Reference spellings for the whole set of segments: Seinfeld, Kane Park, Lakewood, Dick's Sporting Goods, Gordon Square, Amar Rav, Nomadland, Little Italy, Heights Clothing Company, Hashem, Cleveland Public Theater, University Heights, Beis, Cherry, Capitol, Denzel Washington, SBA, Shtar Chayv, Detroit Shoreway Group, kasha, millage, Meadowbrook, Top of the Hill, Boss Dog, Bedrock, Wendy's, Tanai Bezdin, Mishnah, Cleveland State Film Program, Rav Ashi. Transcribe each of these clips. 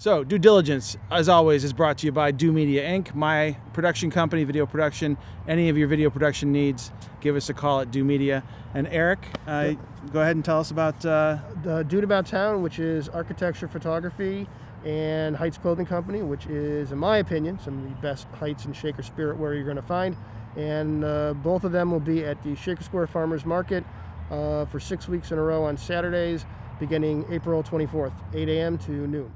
So, Due Diligence, as always, is brought to you by Do Media Inc., my production company, video production. Any of your video production needs, give us a call at Do Media. And Eric, go ahead and tell us about... The Dude About Town, which is architecture, photography, and Heights Clothing Company, which is, in my opinion, some of the best Heights and Shaker spirit wear you're going to find. And both of them will be at the Shaker Square Farmers Market for 6 weeks in a row on Saturdays, beginning April 24th, 8 a.m. to noon.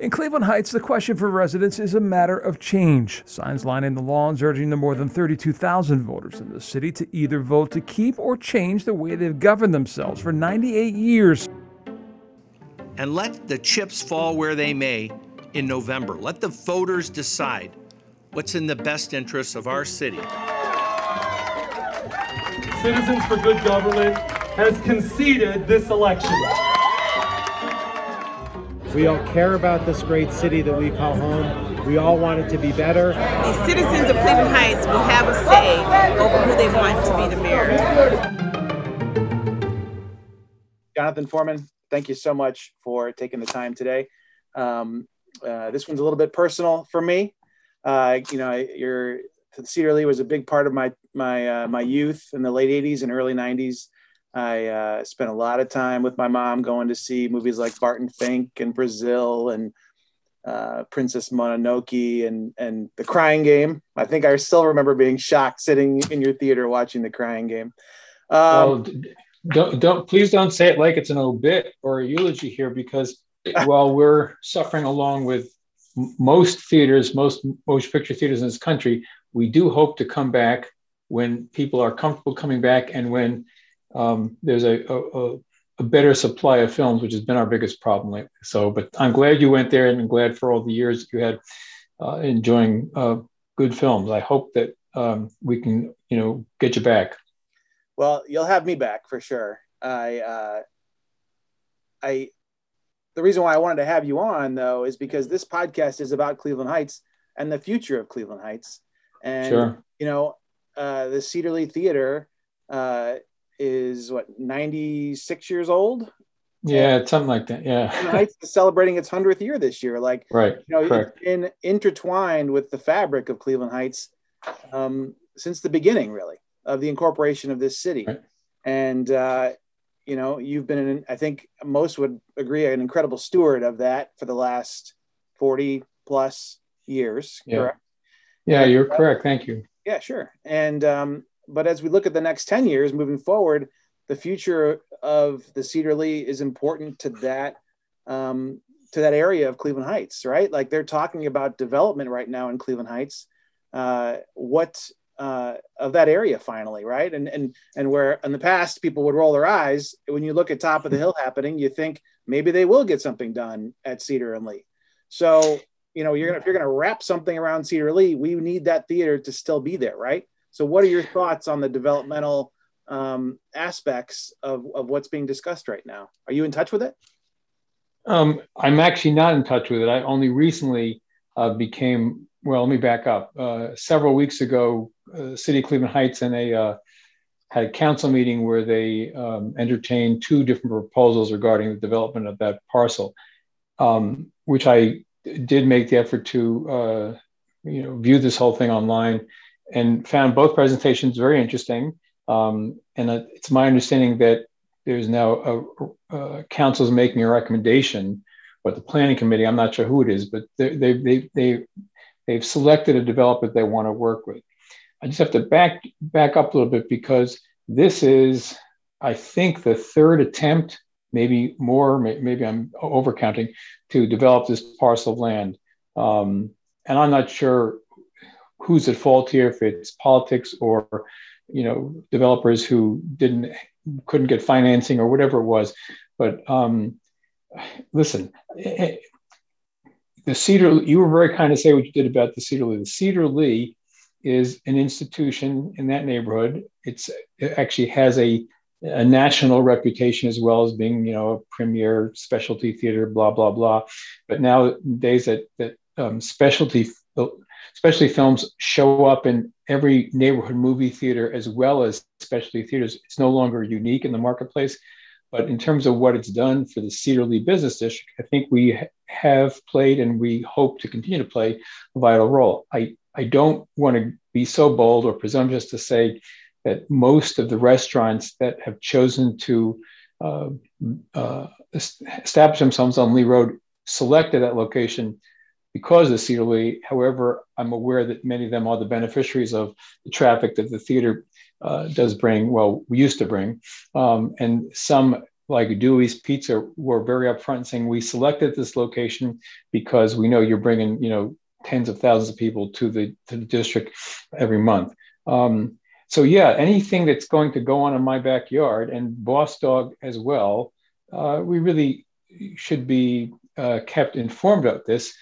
In Cleveland Heights, the question for residents is a matter of change. Signs lining the lawns urging the more than 32,000 voters in the city to either vote to keep or change the way they've governed themselves for 98 years. And let the chips fall where they may in November. Let the voters decide what's in the best interests of our city. Citizens for Good Government has conceded this election. We all care about this great city that we call home. We all want it to be better. The citizens of Cleveland Heights will have a say over who they want to be the mayor. Jonathan Foreman, thank you so much for taking the time today. This one's a little bit personal for me. Cedar Lee was a big part of my youth in the late 80s and early 90s. I spent a lot of time with my mom going to see movies like Barton Fink and Brazil and Princess Mononoke and The Crying Game. I think I still remember being shocked sitting in your theater watching The Crying Game. Please don't say it like it's an obit or a eulogy here, because while we're suffering along with most theaters, most motion picture theaters in this country, we do hope to come back when people are comfortable coming back and when there's a better supply of films, which has been our biggest problem lately. So, but I'm glad you went there, and I'm glad for all the years you had enjoying good films. I hope that we can, get you back. Well, you'll have me back for sure. The reason why I wanted to have you on, though, is because this podcast is about Cleveland Heights and the future of Cleveland Heights. And, sure. The Cedar Lee Theater, is what, 96 years old? Yeah, it's something like that. Yeah. Heights is celebrating its 100th year this year. Like, right. It's been intertwined with the fabric of Cleveland Heights since the beginning, really, of the incorporation of this city. Right. And, you've been, I think most would agree, an incredible steward of that for the last 40 plus years. Yeah. Correct? Yeah, and, you're correct. Thank you. Yeah, sure. And, but as we look at the next 10 years moving forward, the future of the Cedar Lee is important to that area of Cleveland Heights, right? Like, they're talking about development right now in Cleveland Heights, of that area finally, right? And where in the past people would roll their eyes, when you look at Top of the Hill happening, you think maybe they will get something done at Cedar and Lee. So, if you're going to wrap something around Cedar Lee, we need that theater to still be there, right? So what are your thoughts on the developmental aspects of what's being discussed right now? Are you in touch with it? I'm actually not in touch with it. I only recently became, well, let me back up. Several weeks ago, City of Cleveland Heights and they had a council meeting where they entertained two different proposals regarding the development of that parcel, which I did make the effort to view this whole thing online, and found both presentations very interesting. And it's my understanding that there's now council's making a recommendation, but the planning committee, I'm not sure who it is, but they've selected a developer they want to work with. I just have to back up a little bit, because this is, I think, the third attempt, maybe more, maybe I'm overcounting, to develop this parcel of land. And I'm not sure who's at fault here, if it's politics or, developers who couldn't get financing or whatever it was. But listen, the Cedar, you were very kind to say what you did about the Cedar Lee. The Cedar Lee is an institution in that neighborhood. It actually has a national reputation as well as being, a premier specialty theater, blah, blah, blah. But nowadays that specialty films show up in every neighborhood movie theater as well as specialty theaters. It's no longer unique in the marketplace, But in terms of what it's done for the Cedar Lee Business District, I think we have played and we hope to continue to play a vital role. I don't want to be so bold or presumptuous to say that most of the restaurants that have chosen to establish themselves on Lee Road selected that location because of Cedar Lee. However, I'm aware that many of them are the beneficiaries of the traffic that the theater does bring, well, we used to bring. And some, like Dewey's Pizza, were very upfront saying, we selected this location because we know you're bringing, you know, tens of thousands of people to the district every month. So yeah, anything that's going to go on in my backyard, and Boss Dog as well, we really should be kept informed of this,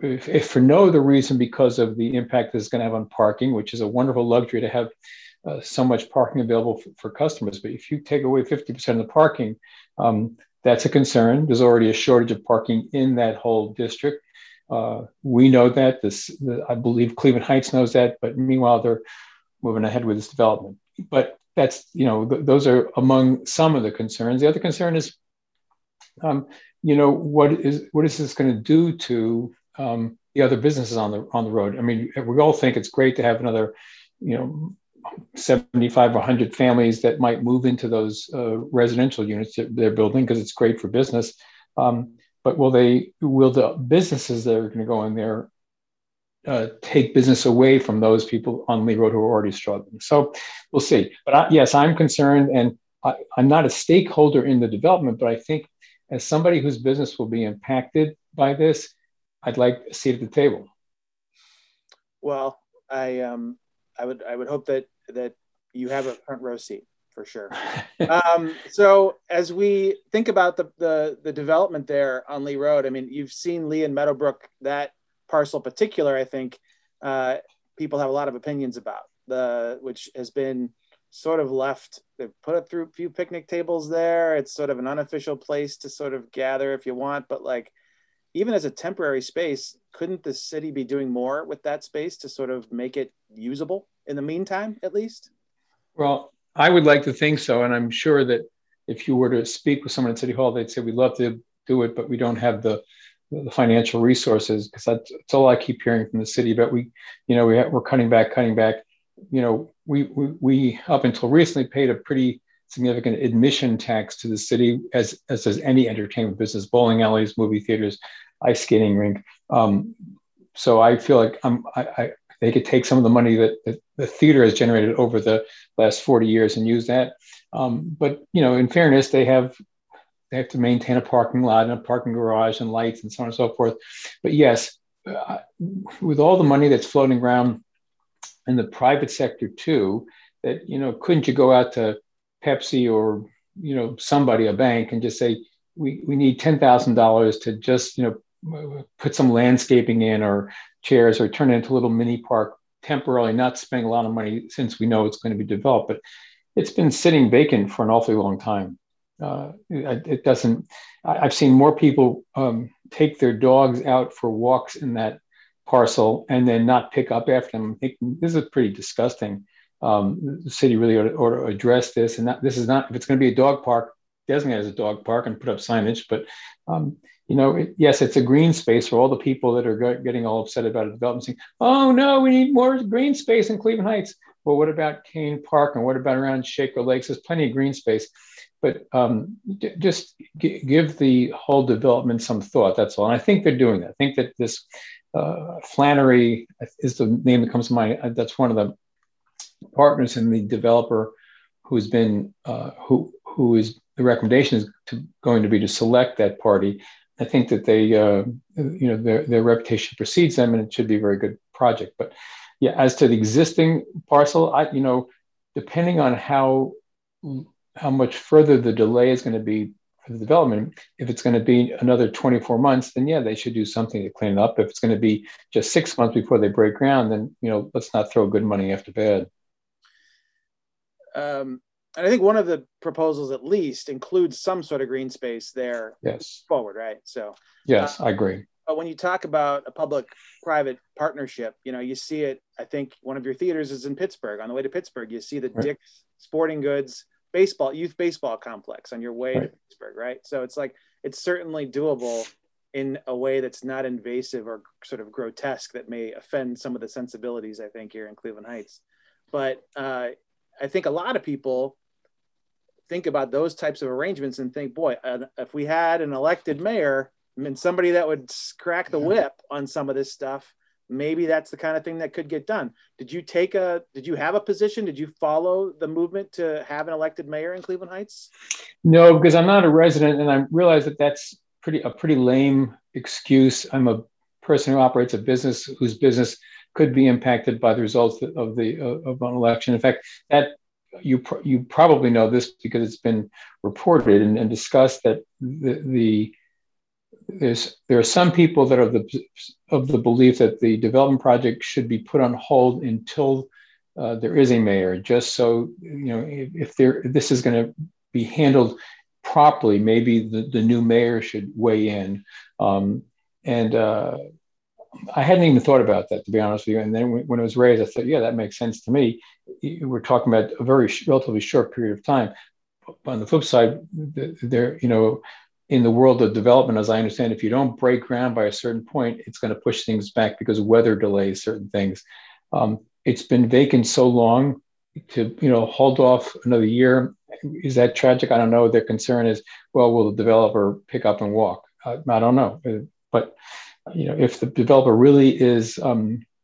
if for no other reason because of the impact this is going to have on parking, which is a wonderful luxury to have so much parking available for customers. But if you take away 50% of the parking, that's a concern. There's already a shortage of parking in that whole district. We know that. I believe Cleveland Heights knows that, but meanwhile, they're moving ahead with this development. But that's, you know, those are among some of the concerns. The other concern is, you know, what is this going to do to the other businesses on the road? I mean, we all think it's great to have another, you know, 75 or 100 families that might move into those residential units that they're building because it's great for business. But will the businesses that are going to go in there take business away from those people on Lee Road who are already struggling? So we'll see. But yes, I'm concerned, and I'm not a stakeholder in the development, but I think as somebody whose business will be impacted by this, I'd like a seat at the table. Well, I would hope that you have a front row seat for sure. So as we think about the development there on Lee Road, I mean, you've seen Lee and Meadowbrook, that parcel particular, I think people have a lot of opinions about, which has been sort of left. They've put it through a few picnic tables there. It's sort of an unofficial place to sort of gather if you want, but like, even as a temporary space, couldn't the city be doing more with that space to sort of make it usable in the meantime, at least? Well, I would like to think so. And I'm sure that if you were to speak with someone at City Hall, they'd say, we'd love to do it, but we don't have the financial resources, because that's all I keep hearing from the city. But we, you know, we're cutting back. You know, we up until recently paid a pretty significant admission tax to the city, as does any entertainment business, bowling alleys, movie theaters, ice skating rink. So I feel like they could take some of the money that the theater has generated over the last 40 years and use that. But, you know, in fairness, they have to maintain a parking lot and a parking garage and lights and so on and so forth. But yes, with all the money that's floating around in the private sector too, that, you know, couldn't you go out to Pepsi or, you know, somebody, a bank, and just say, we need $10,000 to just, you know, put some landscaping in or chairs, or turn it into a little mini park temporarily, not spending a lot of money since we know it's going to be developed. But it's been sitting vacant for an awfully long time. It doesn't, I've seen more people take their dogs out for walks in that parcel and then not pick up after them. I'm thinking, this is pretty disgusting. The city really ought to address this. And this is not, if it's going to be a dog park, designate as a dog park and put up signage. But, you know, yes, it's a green space for all the people that are getting all upset about a development, saying, oh, no, we need more green space in Cleveland Heights. Well, what about Kane Park, and what about around Shaker Lakes? There's plenty of green space. But just give the whole development some thought, that's all. And I think they're doing that. I think that this Flannery is the name that comes to mind. That's one of the partners in the developer who's been, who is, the recommendation is going to be to select that party. I think that they, you know, their reputation precedes them, and it should be a very good project. But yeah, as to the existing parcel, you know, depending on how much further the delay is going to be for the development, if it's going to be another 24 months, then yeah, they should do something to clean it up. If it's going to be just 6 months before they break ground, then, you know, let's not throw good money after bad. And I think one of the proposals at least includes some sort of green space there. Yes. Forward, right? So yes, I agree. But when you talk about a public-private partnership, you know, you see it, I think one of your theaters is in Pittsburgh. On the way to Pittsburgh, you see the right. Dick's Sporting Goods youth baseball complex on your way to Pittsburgh, right? So it's like, it's certainly doable in a way that's not invasive or sort of grotesque that may offend some of the sensibilities, I think, here in Cleveland Heights. But I think a lot of people think about those types of arrangements and think, boy, if we had an elected mayor, I mean, somebody that would crack the whip on some of this stuff, maybe that's the kind of thing that could get done. Did you have a position? Did you follow the movement to have an elected mayor in Cleveland Heights? No, because I'm not a resident, and I realize that that's a pretty lame excuse. I'm a person who operates a business whose business could be impacted by the results of an election. In fact, that you probably know this because it's been reported and discussed, that there are some people that are of the belief that the development project should be put on hold until there is a mayor, just so, you know, if this is going to be handled properly, maybe the new mayor should weigh in. I hadn't even thought about that, to be honest with you. And then when it was raised, I thought, yeah, that makes sense to me. We're talking about a very relatively short period of time. But on the flip side, in the world of development, as I understand, if you don't break ground by a certain point, it's going to push things back because weather delays certain things. It's been vacant so long, to hold off another year. Is that tragic? I don't know. Their concern is, well, will the developer pick up and walk? I don't know. But if the developer really is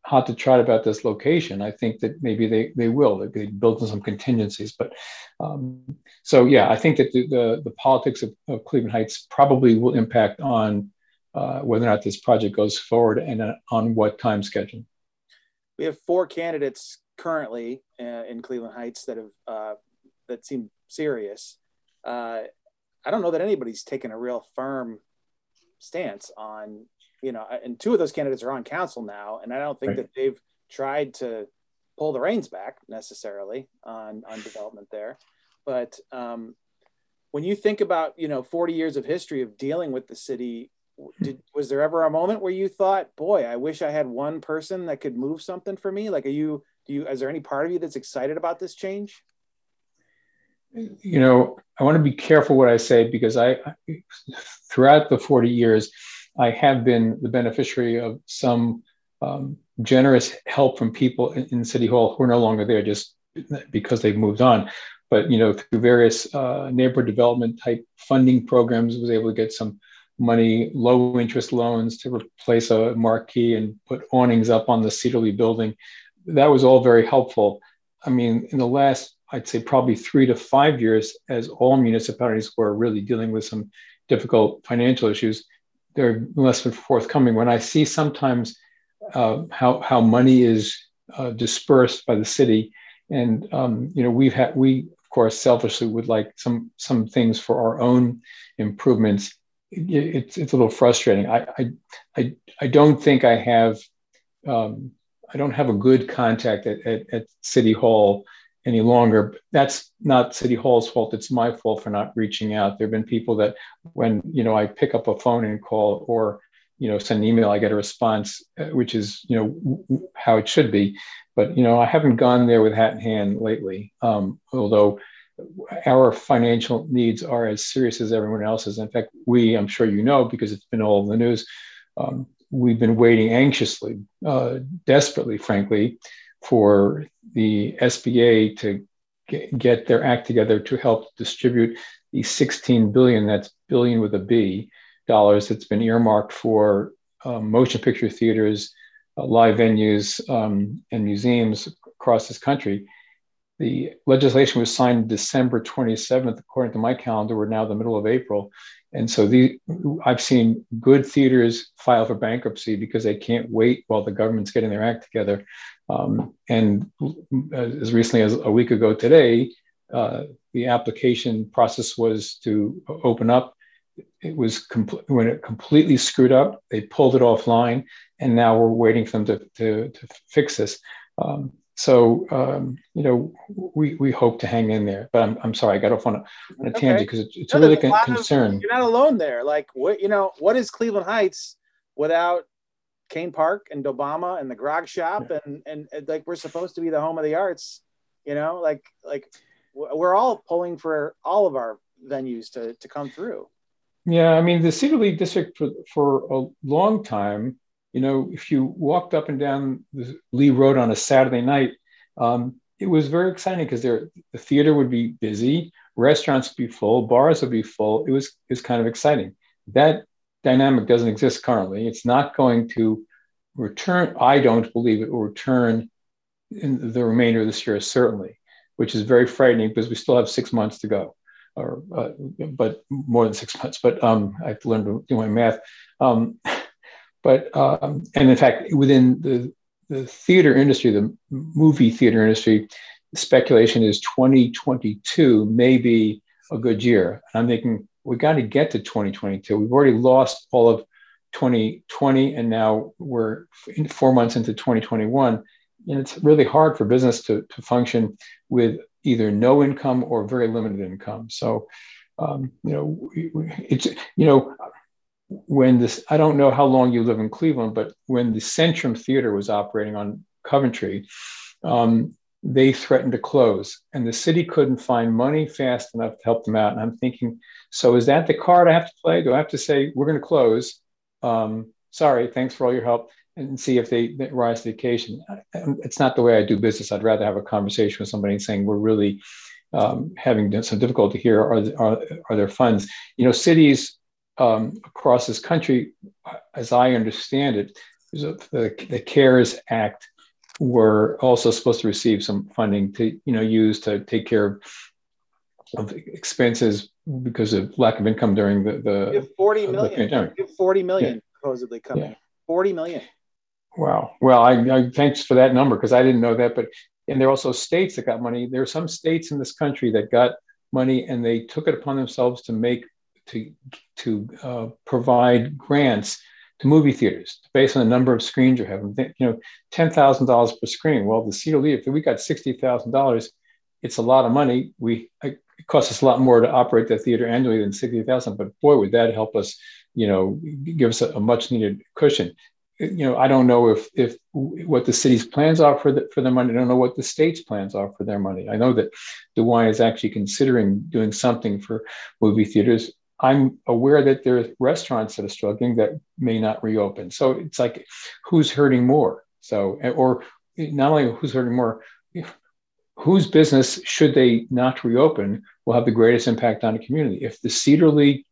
hot to trot about this location, I think that maybe they will. They build in some contingencies. But I think that the politics of Cleveland Heights probably will impact on whether or not this project goes forward and on what time schedule. We have four candidates currently in Cleveland Heights that have that seem serious. I don't know that anybody's taken a real firm stance on, and two of those candidates are on council now, and I don't think that they've tried to pull the reins back necessarily on development there. But when you think about, 40 years of history of dealing with the city, was there ever a moment where you thought, boy, I wish I had one person that could move something for me? Like, is there any part of you that's excited about this change? I want to be careful what I say, because throughout the 40 years, I have been the beneficiary of some generous help from people in City Hall who are no longer there just because they've moved on. But, through various neighborhood development type funding programs, was able to get some money, low interest loans to replace a marquee and put awnings up on the Cedar Lee building. That was all very helpful. I mean, in the last, I'd say probably 3 to 5 years, as all municipalities were really dealing with some difficult financial issues, they're less than forthcoming. When I see sometimes how money is dispersed by the city, and we of course selfishly would like some things for our own improvements, it's a little frustrating. I don't think I have a good contact at City Hall any longer. That's not City Hall's fault. It's my fault for not reaching out. There have been people that when, I pick up a phone and call or, send an email, I get a response, which is, how it should be. But, I haven't gone there with hat in hand lately, although our financial needs are as serious as everyone else's. In fact, I'm sure because it's been all in the news, we've been waiting anxiously, desperately, frankly, for the SBA to get their act together to help distribute the $16 billion, that's billion with a B, dollars that's been earmarked for motion picture theaters, live venues, and museums across this country. The legislation was signed December 27th, according to my calendar. We're now in the middle of April. And so I've seen good theaters file for bankruptcy because they can't wait while the government's getting their act together. And as recently as a week ago today, the application process was to open up. It was when it completely screwed up, they pulled it offline, and now we're waiting for them to fix this. We hope to hang in there, but I'm sorry, I got off on a tangent because it's really a concern. You're not alone there. Like, what is Cleveland Heights without Kane Park and Dobama and the Grog Shop? Yeah. And like, we're supposed to be the home of the arts, we're all pulling for all of our venues to come through. Yeah, I mean, the Cedar Lee district for a long time, you know, if you walked up and down the Lee Road on a Saturday night, it was very exciting because the theater would be busy, restaurants would be full, bars would be full. It was kind of exciting. That dynamic doesn't exist currently. It's not going to return. I don't believe it will return in the remainder of this year, certainly, which is very frightening because we still have 6 months to go, or but more than 6 months. But I have to learn to do my math. And in fact, within the theater industry, the movie theater industry, speculation is 2022 may be a good year. And I'm thinking, we got to get to 2022. We've already lost all of 2020, and now we're 4 months into 2021. And it's really hard for business to function with either no income or very limited income. So, you know, it's, you know, when this, I don't know how long you live in Cleveland, but when the Centrum Theater was operating on Coventry, they threatened to close, and the city couldn't find money fast enough to help them out. And I'm thinking, so is that the card I have to play? Do I have to say, we're going to close? Sorry, thanks for all your help, and see if they rise to the occasion. It's not the way I do business. I'd rather have a conversation with somebody saying, we're really having some difficulty here. Are there funds? You know, cities across this country, as I understand it, the CARES Act were also supposed to receive some funding to, you know, use to take care of expenses because of lack of income during the you have 40 million. Pandemic. You have 40 million supposedly coming. Yeah. 40 million. Wow. Well, I thanks for that number because I didn't know that. But and there are also states that got money. There are some states in this country that got money, and they took it upon themselves to make to provide grants to movie theaters based on the number of screens you have. You know, $10,000 per screen. Well, the Cedar Lee, if we got $60,000, it's a lot of money. It costs us a lot more to operate that theater annually than $60,000. But boy, would that help us, you know, give us a much needed cushion. You know, I don't know if what the city's plans are for their money. I don't know what the state's plans are for their money. I know that DeWine is actually considering doing something for movie theaters. I'm aware that there are restaurants that are struggling that may not reopen. So it's like, who's hurting more? So, or not only who's hurting more, whose business, should they not reopen, will have the greatest impact on the community. If the Cedar Lee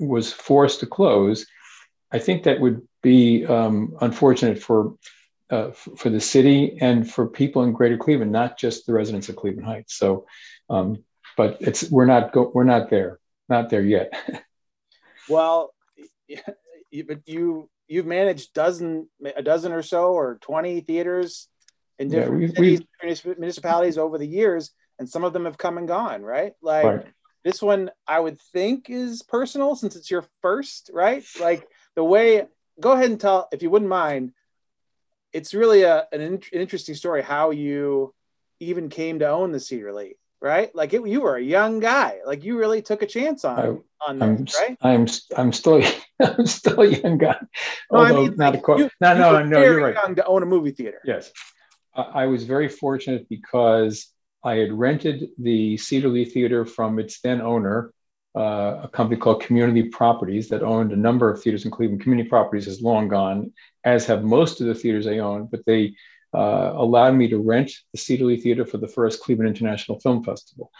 was forced to close, I think that would be unfortunate for the city and for people in Greater Cleveland, not just the residents of Cleveland Heights. So, but it's we're not there yet. Well, but you've managed a dozen or so, or 20 theaters in different cities, municipalities over the years, and some of them have come and gone, right? Like. Right. This one, I would think, is personal since it's your first, right? Like the way, go ahead and tell, if you wouldn't mind, it's really an interesting story how you even came to own the Cedar Lee, right? Like you were a young guy, like you really took a chance on this, right? I'm still a young guy. No, although I mean, not like, a you, no, you no, were no, very you're right. Young to own a movie theater. Yes, I was very fortunate because I had rented the Cedar Lee Theater from its then owner, a company called Community Properties that owned a number of theaters in Cleveland. Community Properties is long gone, as have most of the theaters they own, but they allowed me to rent the Cedar Lee Theater for the first Cleveland International Film Festival,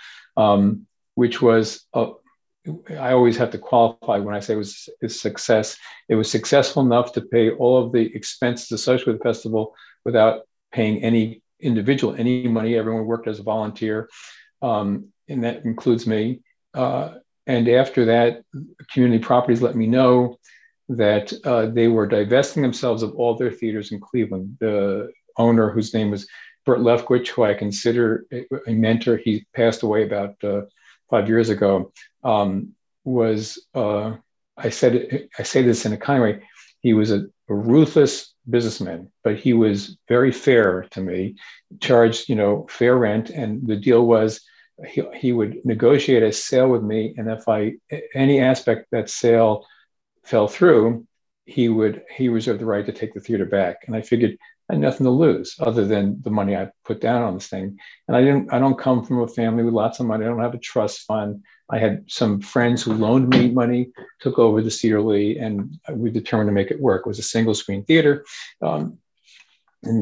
which was, I always have to qualify when I say it was a success. It was successful enough to pay all of the expenses associated with the festival without paying any money. Everyone worked as a volunteer, and that includes me. And after that, Community Properties let me know that they were divesting themselves of all their theaters in Cleveland. The owner, whose name was Bert Lefkowitz, who I consider a mentor, he passed away about 5 years ago, I say this in a kind of way, he was a ruthless businessman, but he was very fair to me, charged, you know, fair rent. And the deal was he would negotiate a sale with me. And if any aspect that sale fell through, he reserved the right to take the theater back. And I figured I had nothing to lose other than the money I put down on this thing. And I don't come from a family with lots of money. I don't have a trust fund. I had some friends who loaned me money, took over the Cedar Lee, and we determined to make it work. It was a single screen theater. And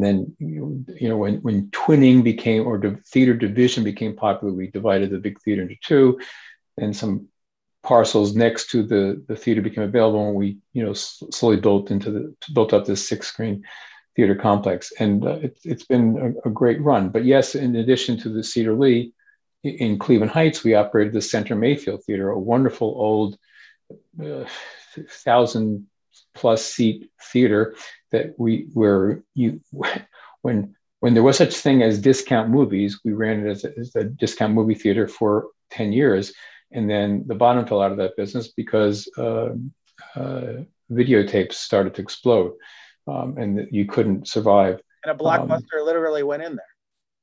then, you know, when twinning became, or the theater division became popular, we divided the big theater into two, and some parcels next to the theater became available, and we, you know, slowly built up this six screen theater complex. And it's been a great run. But yes, in addition to the Cedar Lee, in Cleveland Heights, we operated the Center Mayfield Theater, a wonderful old 1,000+ seat theater that when there was such thing as discount movies, we ran it as a discount movie theater for 10 years. And then the bottom fell out of that business because videotapes started to explode, and you couldn't survive. And a Blockbuster literally went in there.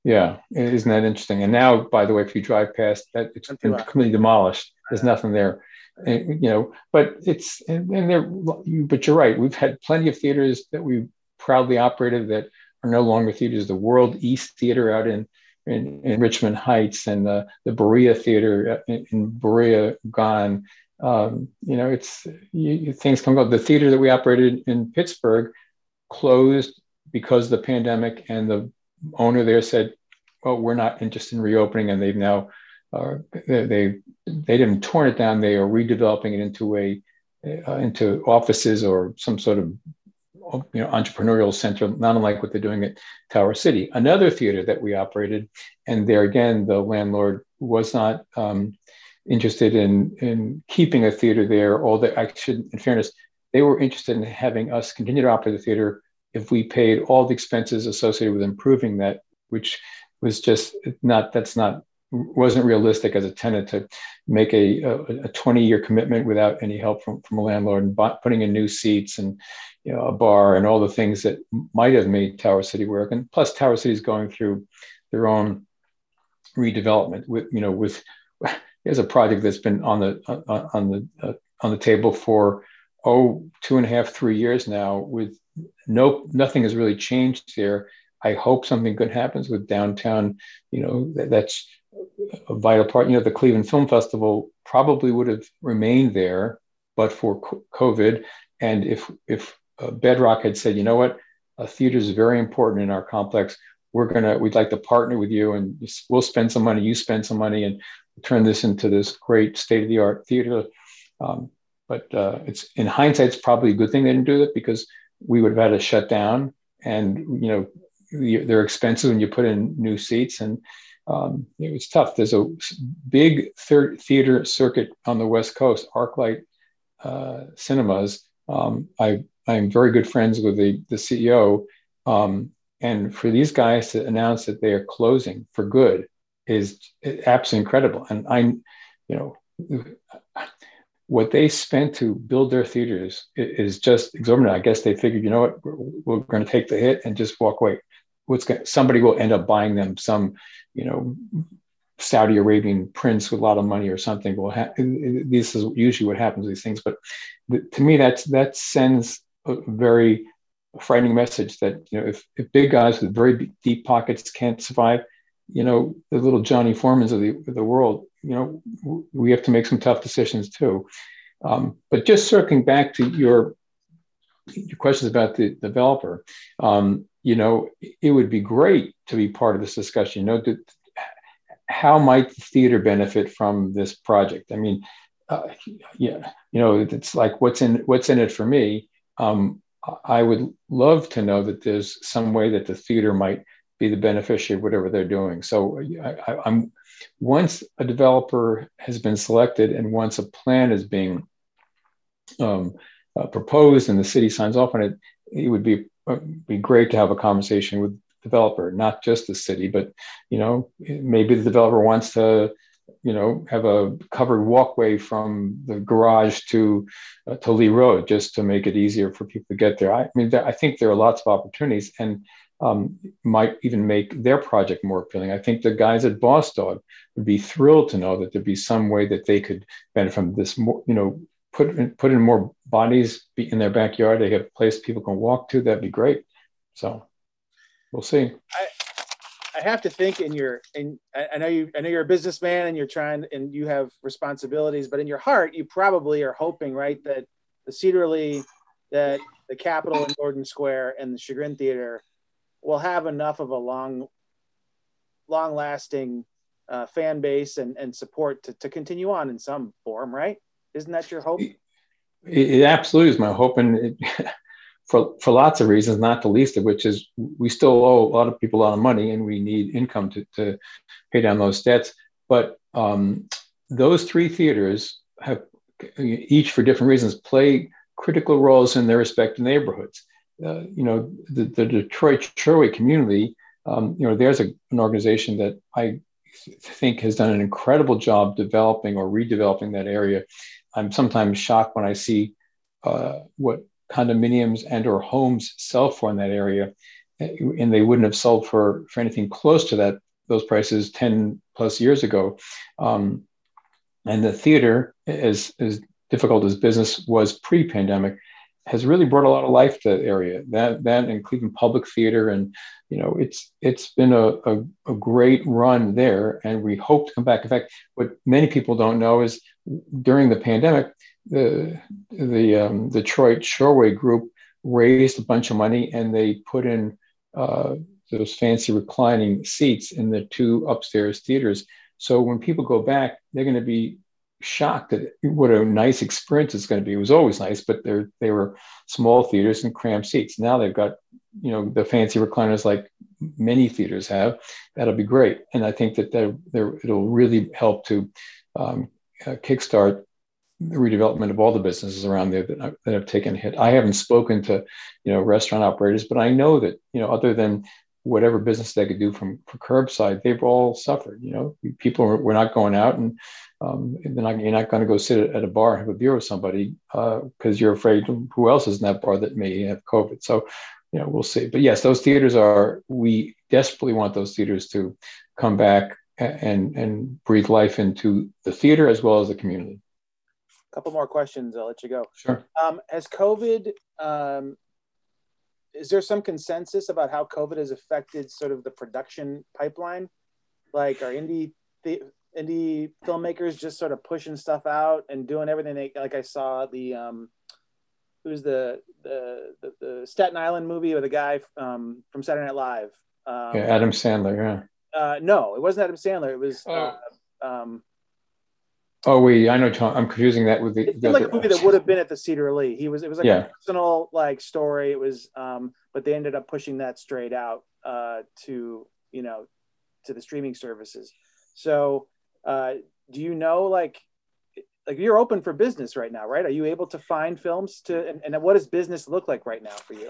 Yeah, isn't that interesting? And now, by the way, if you drive past that, it's been completely demolished. There's nothing there, and, you know. But it's and there. But you're right. We've had plenty of theaters that we proudly operated that are no longer theaters. The World East Theater out in Richmond Heights, and the Berea Theater in Berea gone. You know, things come up. The theater that we operated in Pittsburgh closed because of the pandemic, and the owner there said, "Oh, we're not interested in reopening," and they've now they didn't torn it down. They are redeveloping it into offices or some sort of, you know, entrepreneurial center, not unlike what they're doing at Tower City. Another theater that we operated, and there again, the landlord was not interested in keeping a theater there. Although I should, in fairness, they were interested in having us continue to operate the theater if we paid all the expenses associated with improving that, which was just wasn't realistic as a tenant to make a 20-year commitment without any help from a landlord, and putting in new seats and, you know, a bar and all the things that might have made Tower City work. And plus, Tower City is going through their own redevelopment. There's a project that's been on the table for 2.5-3 years now with nothing has really changed there. I hope something good happens with downtown. You know, that's a vital part. You know, the Cleveland Film Festival probably would have remained there, but for COVID. And if Bedrock had said, you know what, a theater is very important in our complex. We'd like to partner with you, and we'll spend some money. You spend some money, and turn this into this great state-of-the-art theater. But it's, in hindsight, it's probably a good thing they didn't do that, because we would have had to shut down. And, you know, they're expensive when you put in new seats, and it was tough. There's a big theater circuit on the West Coast, ArcLight Cinemas. I'm very good friends with the CEO, and for these guys to announce that they are closing for good is absolutely incredible. And what they spent to build their theaters is just exorbitant. I guess they figured, you know what, we're going to take the hit and just walk away. Somebody will end up buying them. Some, you know, Saudi Arabian prince with a lot of money or something will. This is usually what happens with these things. But to me, that sends a very frightening message that, you know, if big guys with very deep pockets can't survive, you know, the little Johnny Foremans of the world, you know, we have to make some tough decisions too. But just circling back to your questions about the developer, you know, it would be great to be part of this discussion. You know, how might the theater benefit from this project? I mean, yeah, you know, it's like what's in it for me. I would love to know that there's some way that the theater might be the beneficiary of whatever they're doing. So I'm once a developer has been selected, and once a plan is being proposed and the city signs off on it, it would be great to have a conversation with the developer, not just the city, but, you know, maybe the developer wants to, you know, have a covered walkway from the garage to Lee Road, just to make it easier for people to get there. I mean, I think there are lots of opportunities, and might even make their project more appealing. I think the guys at Boss Dog would be thrilled to know that there'd be some way that they could benefit from this. More, you know, put in more bodies in their backyard. They have a place people can walk to. That'd be great. So We'll see. I have to think in your, and I know you're a businessman and you're trying, and you have responsibilities, but in your heart, you probably are hoping, right, that the Cedar Lee, that the Capitol in Gordon Square and the Chagrin Theater will have enough of a long-lasting fan base and support to continue on in some form, right? Isn't that your hope? It absolutely is my hope, and it, for lots of reasons, not the least of which is we still owe a lot of people a lot of money, and we need income to pay down those debts. But those three theaters have, each for different reasons, play critical roles in their respective neighborhoods. You know, the Detroit Sherway community, you know, there's an organization that I think has done an incredible job developing or redeveloping that area. I'm sometimes shocked when I see what condominiums and or homes sell for in that area, and they wouldn't have sold for anything close to that, those prices 10 plus years ago. And the theater, as difficult as business was pre-pandemic, has really brought a lot of life to the area. That and Cleveland Public Theater, and you know, it's been a great run there, and we hope to come back. In fact, what many people don't know is during the pandemic, the Detroit Shoreway Group raised a bunch of money, and they put in those fancy reclining seats in the two upstairs theaters. So when people go back, they're going to be shocked at what a nice experience it's going to be. It was always nice, but they were small theaters and cramped seats. Now they've got, you know, the fancy recliners like many theaters have. That'll be great, and I think that it'll really help to kickstart the redevelopment of all the businesses around there that have taken a hit. I haven't spoken to, you know, restaurant operators, but I know that, you know, other than whatever business they could do for curbside, they've all suffered. You know, people were not going out, and you're not going to go sit at a bar and have a beer with somebody because you're afraid who else is in that bar that may have COVID. So, you know, we'll see. But yes, those theaters we desperately want those theaters to come back and breathe life into the theater as well as the community. Couple more questions, I'll let you go. Sure. Has COVID, is there some consensus about how COVID has affected sort of the production pipeline? Like, are indie filmmakers just sort of pushing stuff out and doing everything they, like I saw the Staten Island movie with a guy from Saturday Night Live. Adam Sandler, yeah. No, it wasn't Adam Sandler. It was... I know, Tom. I'm confusing that with the. It seemed like a movie that would have been at the Cedar Lee. It was like a personal like story. It was, but they ended up pushing that straight out to the streaming services. So, do you know, like you're open for business right now, right? Are you able to find films and what does business look like right now for you?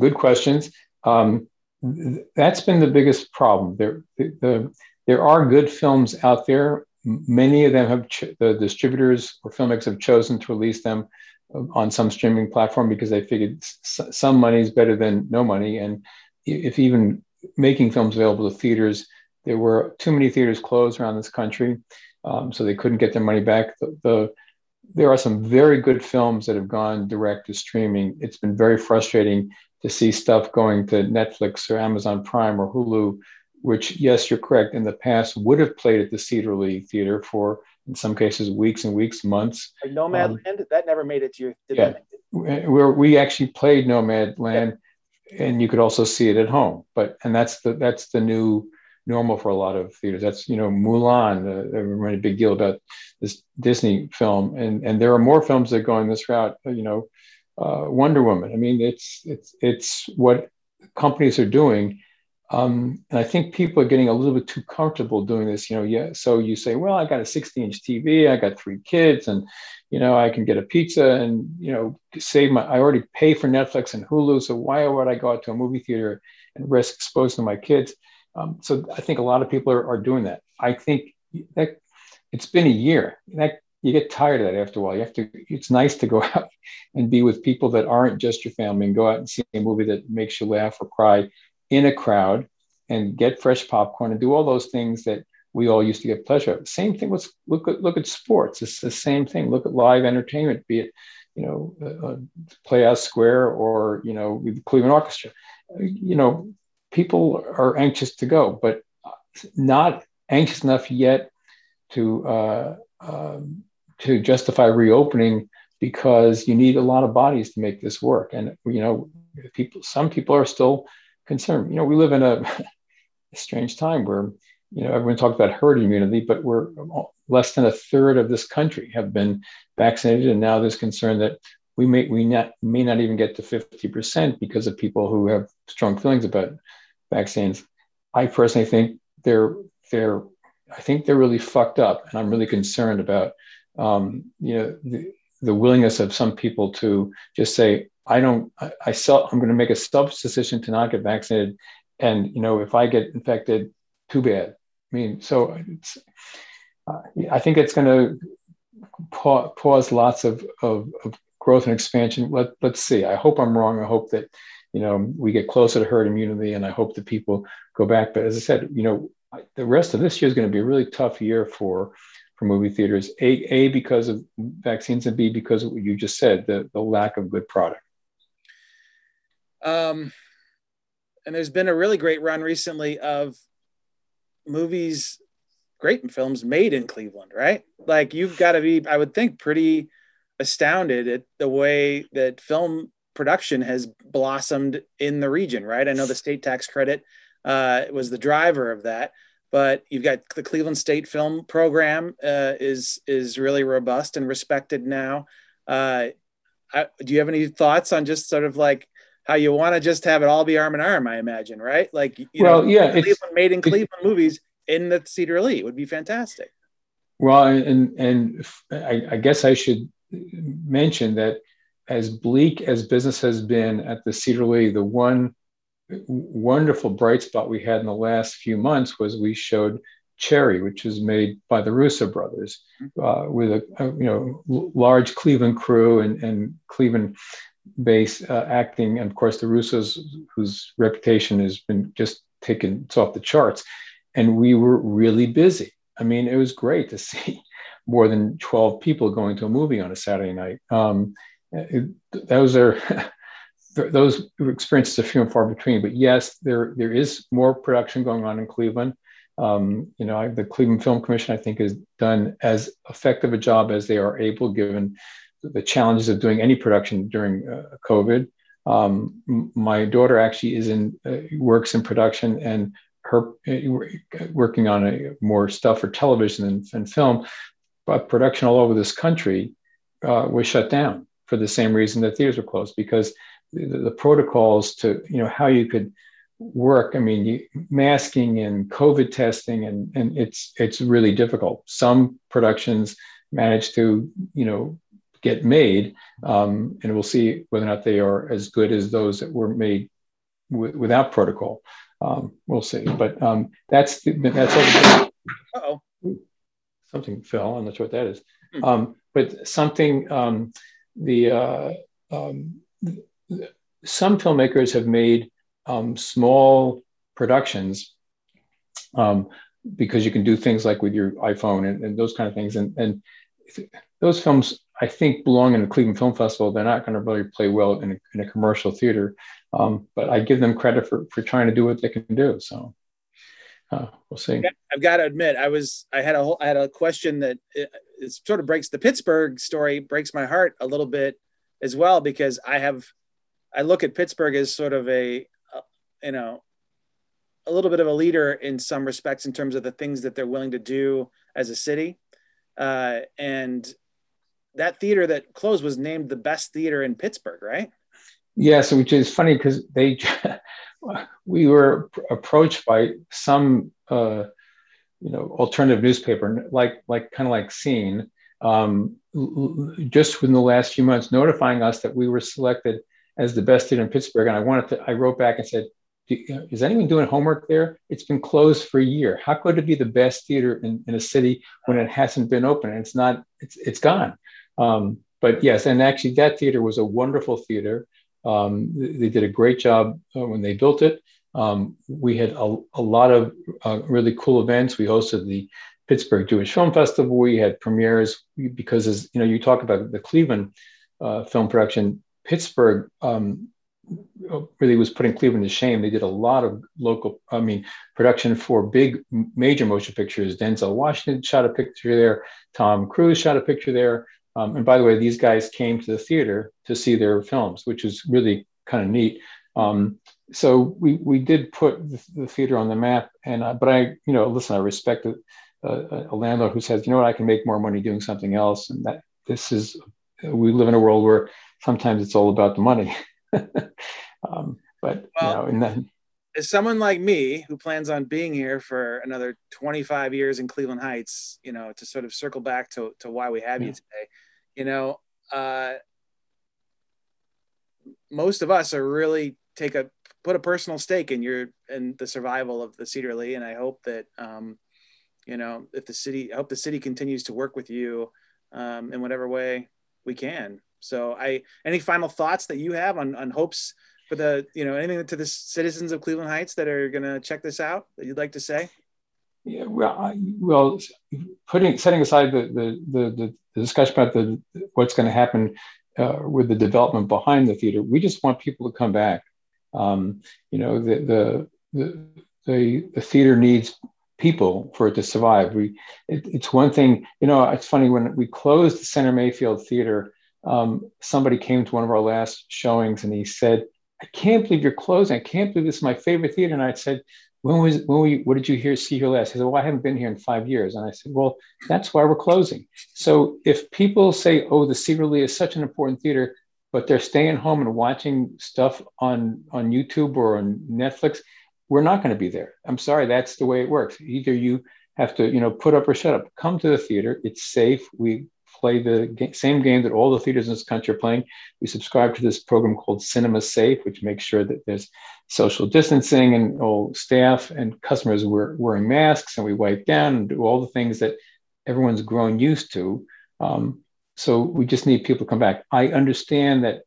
Good questions. That's been the biggest problem. There are good films out there. Many of them have the distributors or filmmakers have chosen to release them on some streaming platform because they figured some money is better than no money. And if even making films available to theaters, there were too many theaters closed around this country, so they couldn't get their money back. There are some very good films that have gone direct to streaming. It's been very frustrating to see stuff going to Netflix or Amazon Prime or Hulu, which, yes, you're correct, in the past would have played at the Cedar Lee Theater for, in some cases, weeks and weeks, months. Like Nomadland, that never made it to your... We actually played Nomadland, and you could also see it at home. And that's the new normal for a lot of theaters. That's, you know, Mulan, everyone made a big deal about this Disney film. And there are more films that are going this route, you know, Wonder Woman. I mean, it's what companies are doing. And I think people are getting a little bit too comfortable doing this, you know. Yeah. So you say, well, I got a 60-inch TV, I got three kids, and, you know, I can get a pizza and, you know, I already pay for Netflix and Hulu. So why would I go out to a movie theater and risk exposing my kids? So I think a lot of people are doing that. I think that it's been a year that you get tired of that after a while. It's nice to go out and be with people that aren't just your family and go out and see a movie that makes you laugh or cry in a crowd and get fresh popcorn and do all those things that we all used to get pleasure out. Same thing. Look at sports. It's the same thing. Look at live entertainment, be it, you know, Playhouse Square or, you know, the Cleveland Orchestra. you know, people are anxious to go, but not anxious enough yet to justify reopening, because you need a lot of bodies to make this work. And, you know, people, some people are still concerned. You know, we live in a strange time where, you know, everyone talks about herd immunity, but we're less than a third of this country have been vaccinated. And now there's concern that we may not even get to 50% because of people who have strong feelings about vaccines. I personally think they're really fucked up, and I'm really concerned about, you know, the willingness of some people to just say, I'm going to make a selfish decision to not get vaccinated. And, you know, if I get infected, too bad. I mean, so it's, I think it's going to pause lots of growth and expansion. Let's see. I hope I'm wrong. I hope that, you know, we get closer to herd immunity, and I hope that people go back. But as I said, you know, the rest of this year is going to be a really tough year for movie theaters, A, because of vaccines, and B, because of what you just said, the lack of good product. And there's been a really great run recently of movies, great films made in Cleveland, right? Like, you've got to be, I would think, pretty astounded at the way that film production has blossomed in the region, right? I know the state tax credit was the driver of that, but you've got the Cleveland State Film Program is really robust and respected now. Do you have any thoughts on just sort of like how you want to just have it all be arm in arm, I imagine, right? Like, Cleveland made in Cleveland movies in the Cedar Lee would be fantastic. Well, and I guess I should mention that as bleak as business has been at the Cedar Lee, the one wonderful bright spot we had in the last few months was we showed Cherry, which was made by the Russo brothers, with a large Cleveland crew and Cleveland base acting, and of course the Russos, whose reputation has been just it's off the charts. And we were really busy. I mean, it was great to see more than 12 people going to a movie on a Saturday night. Those experiences are few and far between, but yes, there is more production going on in Cleveland. The Cleveland Film Commission, I think, has done as effective a job as they are able, given the challenges of doing any production during COVID. My daughter actually is works in production, and her working on more stuff for television than film, but production all over this country was shut down for the same reason that theaters were closed, because the protocols to, you know, how you could work. I mean, masking and COVID testing, and it's really difficult. Some productions manage to, you know, get made, and we'll see whether or not they are as good as those that were made without protocol. We'll see, but that's something fell. I'm not sure what that is, but something. Some filmmakers have made small productions because you can do things like with your iPhone and those kind of things. And those films, I think, belong in the Cleveland Film Festival. They're not going to really play well in a commercial theater, but I give them credit for trying to do what they can do. So we'll see. I've got to admit, I had a question that it sort of breaks the Pittsburgh story, breaks my heart a little bit as well, because I look at Pittsburgh as sort of a little bit of a leader in some respects in terms of the things that they're willing to do as a city. And that theater that closed was named the best theater in Pittsburgh, right? Yes, which is funny because we were approached by some, alternative newspaper, like Scene, just within the last few months, notifying us that we were selected as the best theater in Pittsburgh. And I wrote back and said, is anyone doing homework there? It's been closed for a year. How could it be the best theater in a city when it hasn't been open? And it's gone. But yes, and actually that theater was a wonderful theater. They did a great job when they built it. We had a lot of really cool events. We hosted the Pittsburgh Jewish Film Festival. We had premieres because, as you know, you talk about the Cleveland film production, Pittsburgh really was putting Cleveland to shame. They did a lot of local, production for big major motion pictures. Denzel Washington shot a picture there. Tom Cruise shot a picture there. And by the way, these guys came to the theater to see their films, which is really kind of neat. So we did put the theater on the map. And but I respect a landlord who says, you know what, I can make more money doing something else. And that we live in a world where sometimes it's all about the money. As someone like me who plans on being here for another 25 years in Cleveland Heights, to sort of circle back to why we have you today, most of us are really put a personal stake in the survival of the Cedar Lee. And I hope that, I hope the city continues to work with you in whatever way we can. So any final thoughts that you have on hopes for the, anything to the citizens of Cleveland Heights that are going to check this out that you'd like to say? Yeah, well, setting aside the discussion about what's going to happen with the development behind the theater, we just want people to come back. The theater needs people for it to survive. It's one thing, it's funny, when we closed the Center Mayfield Theater, somebody came to one of our last showings and he said, I can't believe you're closing. I can't believe this is my favorite theater. And I said, what did you see here last? He said, well, I haven't been here in 5 years. And I said, well, that's why we're closing. So if people say, oh, the Cedar Lee is such an important theater, but they're staying home and watching stuff on YouTube or on Netflix, we're not going to be there. I'm sorry. That's the way it works. Either you have to, put up or shut up. Come to the theater. It's safe. We play the same game that all the theaters in this country are playing. We subscribe to this program called Cinema Safe, which makes sure that there's social distancing and all staff and customers were wearing masks, and we wipe down and do all the things that everyone's grown used to. So we just need people to come back. I understand that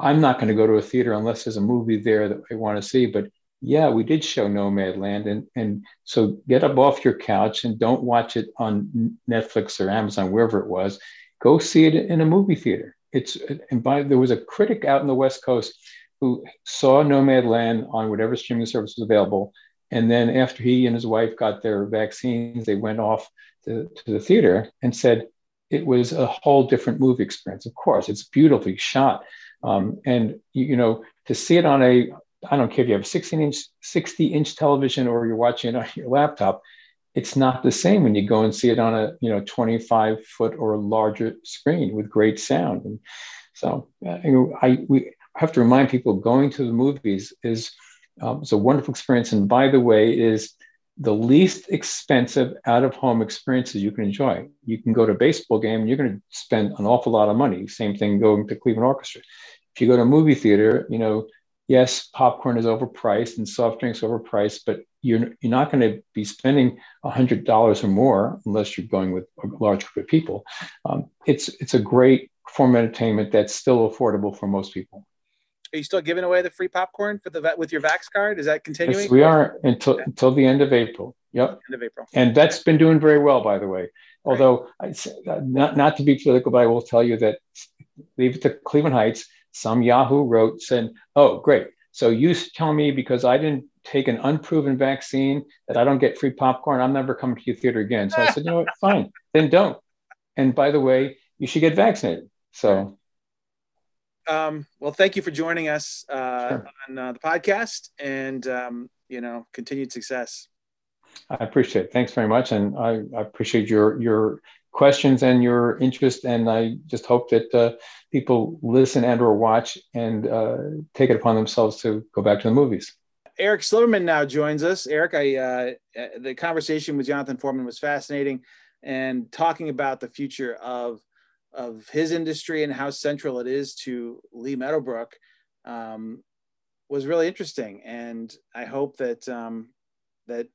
I'm not going to go to a theater unless there's a movie there that I want to see, but yeah, we did show Nomadland, and so get up off your couch and don't watch it on Netflix or Amazon, wherever it was. Go see it in a movie theater. There was a critic out in the West Coast who saw Nomadland on whatever streaming service was available, and then after he and his wife got their vaccines, they went off to the theater and said it was a whole different movie experience. Of course, it's beautifully shot, and to see it on a, I don't care if you have a 60-inch television or you're watching it on your laptop, it's not the same when you go and see it on a 25-foot or larger screen with great sound. And so we have to remind people, going to the movies is a wonderful experience. And by the way, it is the least expensive out-of-home experiences you can enjoy. You can go to a baseball game and you're going to spend an awful lot of money. Same thing going to Cleveland Orchestra. If you go to a movie theater, yes, popcorn is overpriced and soft drinks overpriced, but you're not going to be spending $100 or more unless you're going with a large group of people. It's a great form of entertainment that's still affordable for most people. Are you still giving away the free popcorn with your Vax card? Is that continuing? Yes, we are until the end of April. Yep, end of April. And that's been doing very well, by the way. Although, not to be political, but I will tell you that, leave it to Cleveland Heights, some Yahoo said, oh, great. So you tell me because I didn't take an unproven vaccine that I don't get free popcorn, I'm never coming to your theater again. So I said, you know what, fine, then don't. And by the way, you should get vaccinated. So. Well, thank you for joining us on the podcast, and, continued success. I appreciate it. Thanks very much. And I appreciate your questions and your interest, and I just hope that people listen and or watch and take it upon themselves to go back to the movies. Eric Silverman now joins us. Eric, the conversation with Jonathan Foreman was fascinating, and talking about the future of his industry and how central it is to Lee Meadowbrook was really interesting. And I hope that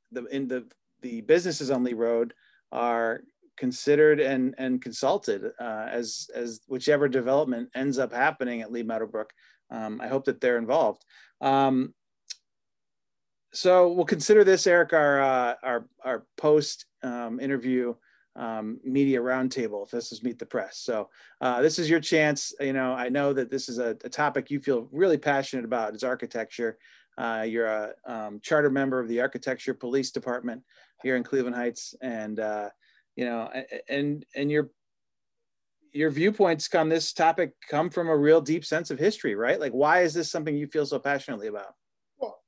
the businesses on Lee Road are considered and consulted as whichever development ends up happening at Lee Meadowbrook. I hope that they're involved. So we'll consider this, Eric, our post interview media roundtable. This is Meet the Press. So this is your chance. You know, I know that this is a topic you feel really passionate about. It's architecture. You're a charter member of the Architecture Police Department here in Cleveland Heights, and you know, and your viewpoints on this topic come from a real deep sense of history, right? Like, why is this something you feel so passionately about? Well,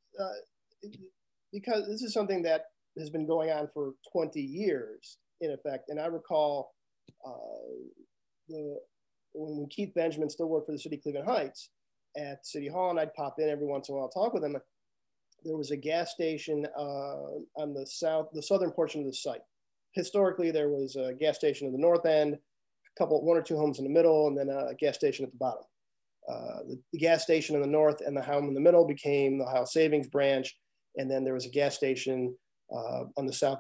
because this is something that has been going on for 20 years, in effect. And I recall when Keith Benjamin still worked for the City of Cleveland Heights at City Hall, and I'd pop in every once in a while, talk with him. There was a gas station on the southern portion of the site. Historically, there was a gas station in the north end, one or two homes in the middle, and then a gas station at the bottom. The gas station in the north and the home in the middle became the Ohio Savings Branch, and then there was a gas station on the south,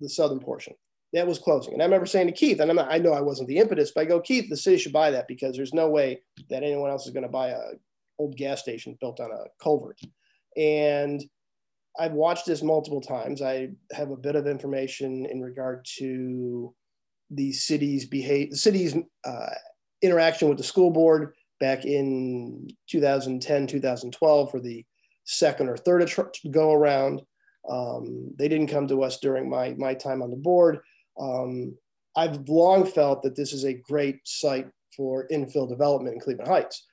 the southern portion. That was closing. And I remember saying to Keith, and I know I wasn't the impetus, but I go, Keith, the city should buy that because there's no way that anyone else is going to buy an old gas station built on a culvert. And I've watched this multiple times. I have a bit of information in regard to the city's interaction with the school board back in 2010, 2012 for the second or third go around. They didn't come to us during my time on the board. I've long felt that this is a great site for infill development in Cleveland Heights.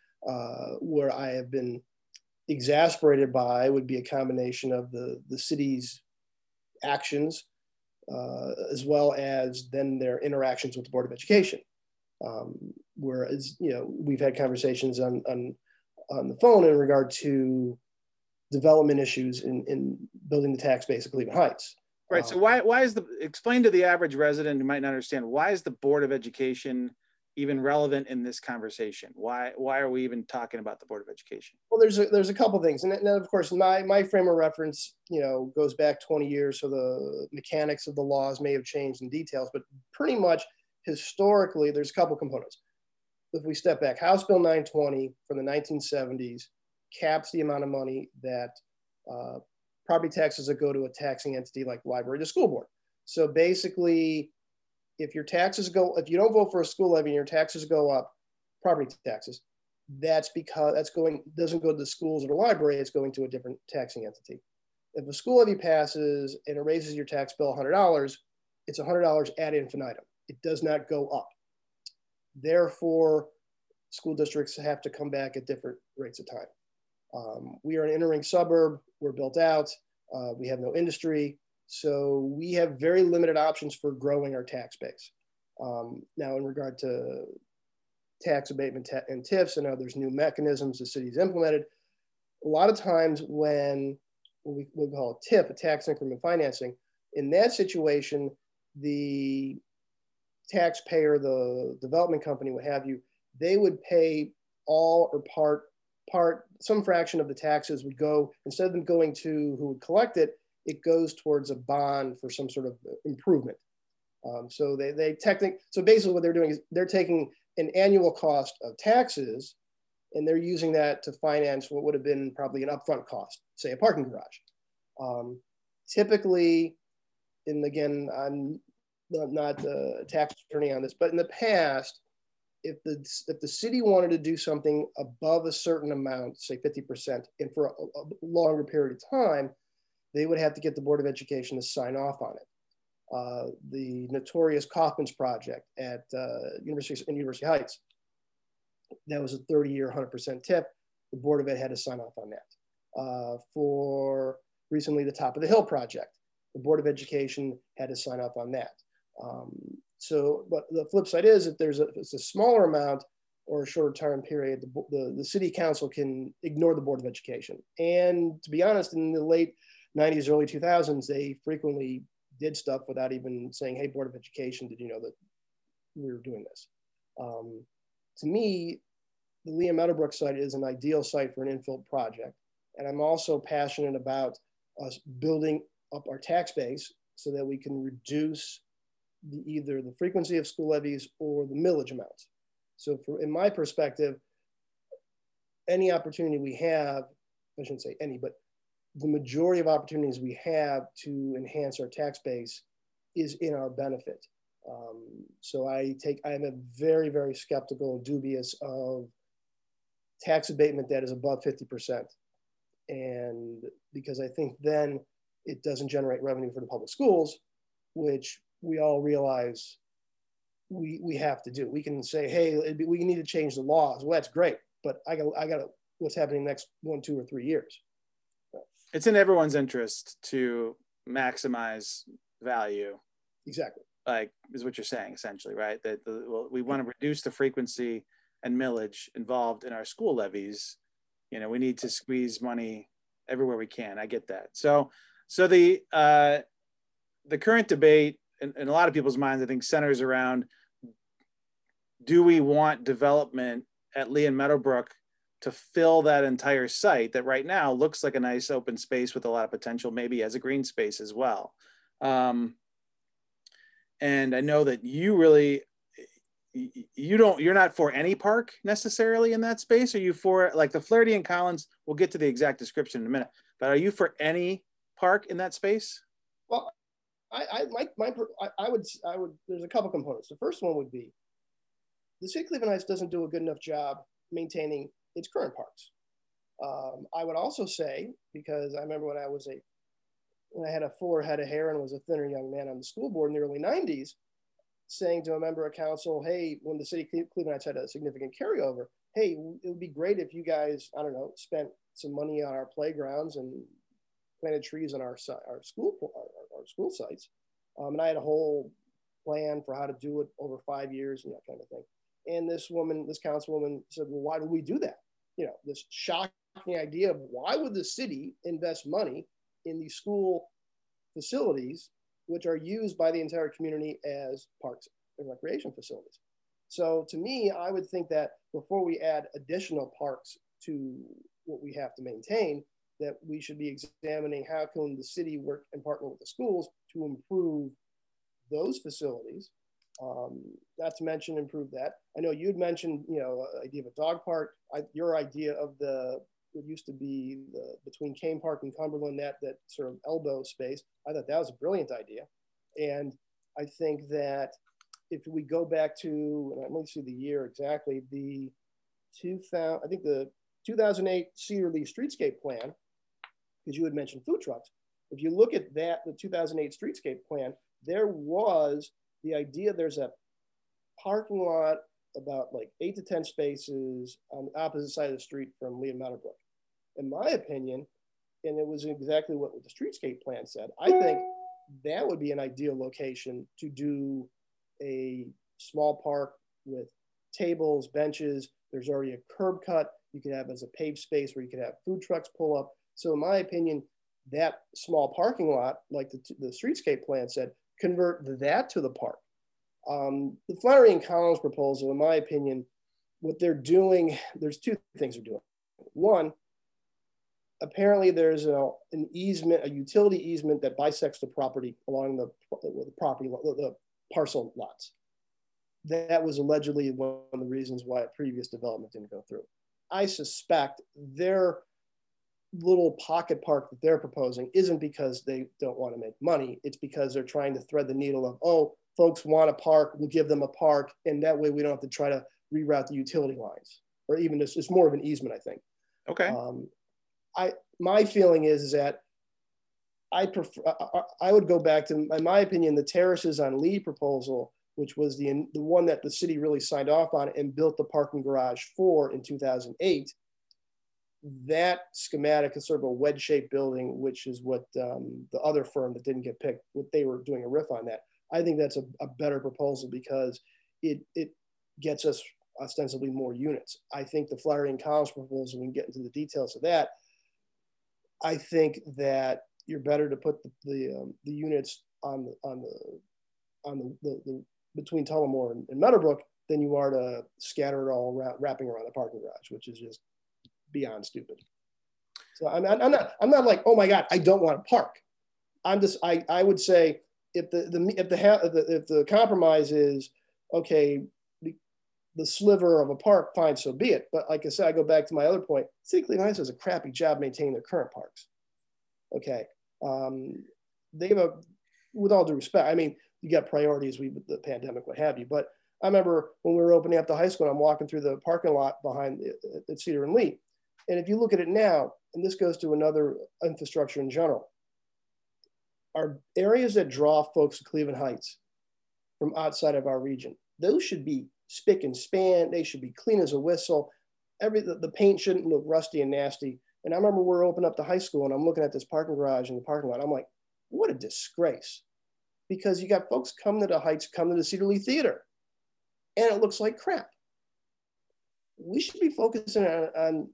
Where I have been exasperated by would be a combination of the city's actions, as well as then their interactions with the Board of Education. Whereas, you know, we've had conversations on the phone in regard to development issues in building the tax base of Cleveland Heights. Right, so why is explain to the average resident who might not understand, why is the Board of Education even relevant in this conversation? Why are we even talking about the Board of Education? Well, there's a couple of things. And of course, my frame of reference, you know, goes back 20 years. So the mechanics of the laws may have changed in details, but pretty much historically, there's a couple components. If we step back, House Bill 920 from the 1970s caps the amount of money that property taxes that go to a taxing entity like the library to school board. So basically, if you don't vote for a school levy and your taxes go up, property taxes, that's because doesn't go to the schools or the library, it's going to a different taxing entity. If a school levy passes and it raises your tax bill $100, it's $100 ad infinitum. It does not go up. Therefore, school districts have to come back at different rates of time. We are an in-ring suburb, we're built out, we have no industry. So we have very limited options for growing our tax base. Now, in regard to tax abatement and TIFs and others, new mechanisms the city's implemented, a lot of times when we call a TIF, a tax increment financing, in that situation, the taxpayer, the development company, what have you, they would pay all or part, some fraction of the taxes would go, instead of them going to who would collect it, it goes towards a bond for some sort of improvement. So basically what they're doing is they're taking an annual cost of taxes and they're using that to finance what would have been probably an upfront cost, say a parking garage. Typically, and again, I'm not a tax attorney on this, but in the past, if the city wanted to do something above a certain amount, say 50%, and for a longer period of time, they would have to get the Board of Education to sign off on it. The notorious Kaufman's Project at University Heights, that was a 30-year 100% TIF. The Board of Ed had to sign off on that. For recently, the Top of the Hill Project, the Board of Education had to sign off on that. But the flip side is if it's a smaller amount or a short-term period, the city council can ignore the Board of Education. And to be honest, in the late 90s, early 2000s, they frequently did stuff without even saying, hey, Board of Education, did you know that we were doing this? To me, the Lee and Meadowbrook site is an ideal site for an infill project. And I'm also passionate about us building up our tax base so that we can reduce either the frequency of school levies or the millage amounts. So in my perspective, any opportunity we have, I shouldn't say any, but the majority of opportunities we have to enhance our tax base is in our benefit. So I'm a very, very skeptical and dubious of tax abatement that is above 50%. And because I think then it doesn't generate revenue for the public schools, which we all realize we have to do. We can say, hey, we need to change the laws. Well, that's great, but I got what's happening next 1, 2, or 3 years. It's in everyone's interest to maximize value. Exactly. Like is what you're saying, essentially, right? That we want to reduce the frequency and millage involved in our school levies. You know, we need to squeeze money everywhere we can. I get that. So the current debate in a lot of people's minds, I think, centers around: do we want development at Lee and Meadowbrook to fill that entire site that right now looks like a nice open space with a lot of potential, maybe as a green space as well? And I know that you really, you're not for any park necessarily in that space. Are you for, like, the Flaherty and Collins? We'll get to the exact description in a minute, but are you for any park in that space? Well, I would, there's a couple components. The first one would be the city of Cleveland Heights doesn't do a good enough job maintaining its current parks. I would also say, because I remember when I was when I had a fuller head of hair and was a thinner young man on the school board in the early 90s, saying to a member of council, hey, when the city of Cleveland had a significant carryover, hey, it would be great if you guys, I don't know, spent some money on our playgrounds and planted trees on our school sites. And I had a whole plan for how to do it over 5 years and that kind of thing. And this councilwoman said, well, why do we do that? You know, this shocking idea of why would the city invest money in these school facilities, which are used by the entire community as parks and recreation facilities. So to me, I would think that before we add additional parks to what we have to maintain, that we should be examining how can the city work and partner with the schools to improve those facilities, not to mention improve that. I know you'd mentioned, you know, idea of a dog park, your idea of what used to be between Kane Park and Cumberland, that sort of elbow space. I thought that was a brilliant idea. And I think that if we go back to, and let me see the year exactly, the 2008 Cedar Lee streetscape plan, because you had mentioned food trucks. If you look at that, the 2008 streetscape plan, there was the idea, there's a parking lot about like 8 to 10 spaces on the opposite side of the street from Lee and Meadowbrook. In my opinion, and it was exactly what the streetscape plan said, I think that would be an ideal location to do a small park with tables, benches. There's already a curb cut. You could have as a paved space where you could have food trucks pull up. So in my opinion, that small parking lot, like the streetscape plan said, convert that to the park. The Flannery and Collins proposal, in my opinion, what they're doing, there's two things they're doing. One, apparently there's an easement, a utility easement that bisects the property along the parcel lots. That was allegedly one of the reasons why a previous development didn't go through. I suspect their little pocket park that they're proposing isn't because they don't want to make money. It's because they're trying to thread the needle of, oh, folks want a park, we'll give them a park, and that way we don't have to try to reroute the utility lines, or even it's more of an easement, I think. Okay. My feeling is that I would go back to, in my opinion, the terraces on Lee proposal, which was the one that the city really signed off on and built the parking garage for in 2008. That schematic is sort of a wedge-shaped building, which is what the other firm that didn't get picked, what they were doing a riff on that. I think that's a better proposal because it gets us ostensibly more units. I think the Flaherty and Collins proposal, we can get into the details of that. I think that you're better to put the units on the between Tullamore and Meadowbrook than you are to scatter it all around, wrapping around a parking garage, which is just beyond stupid. So I'm not like, oh my God, I don't want to park. I would say, If the compromise is, okay, the sliver of a park, fine, so be it. But like I said, I go back to my other point. City of Cleveland Heights does a crappy job maintaining their current parks. Okay, they have with all due respect, I mean, you got priorities with the pandemic, what have you. But I remember when we were opening up the high school, and I'm walking through the parking lot behind at Cedar and Lee. And if you look at it now, and this goes to another infrastructure in general, are areas that draw folks to Cleveland Heights from outside of our region. Those should be spick and span. They should be clean as a whistle. The paint shouldn't look rusty and nasty. And I remember we were opening up the high school, and I'm looking at this parking garage in the parking lot. I'm like, what a disgrace. Because you got folks coming to the Heights, coming to the Cedar Lee Theater, and it looks like crap. We should be focusing on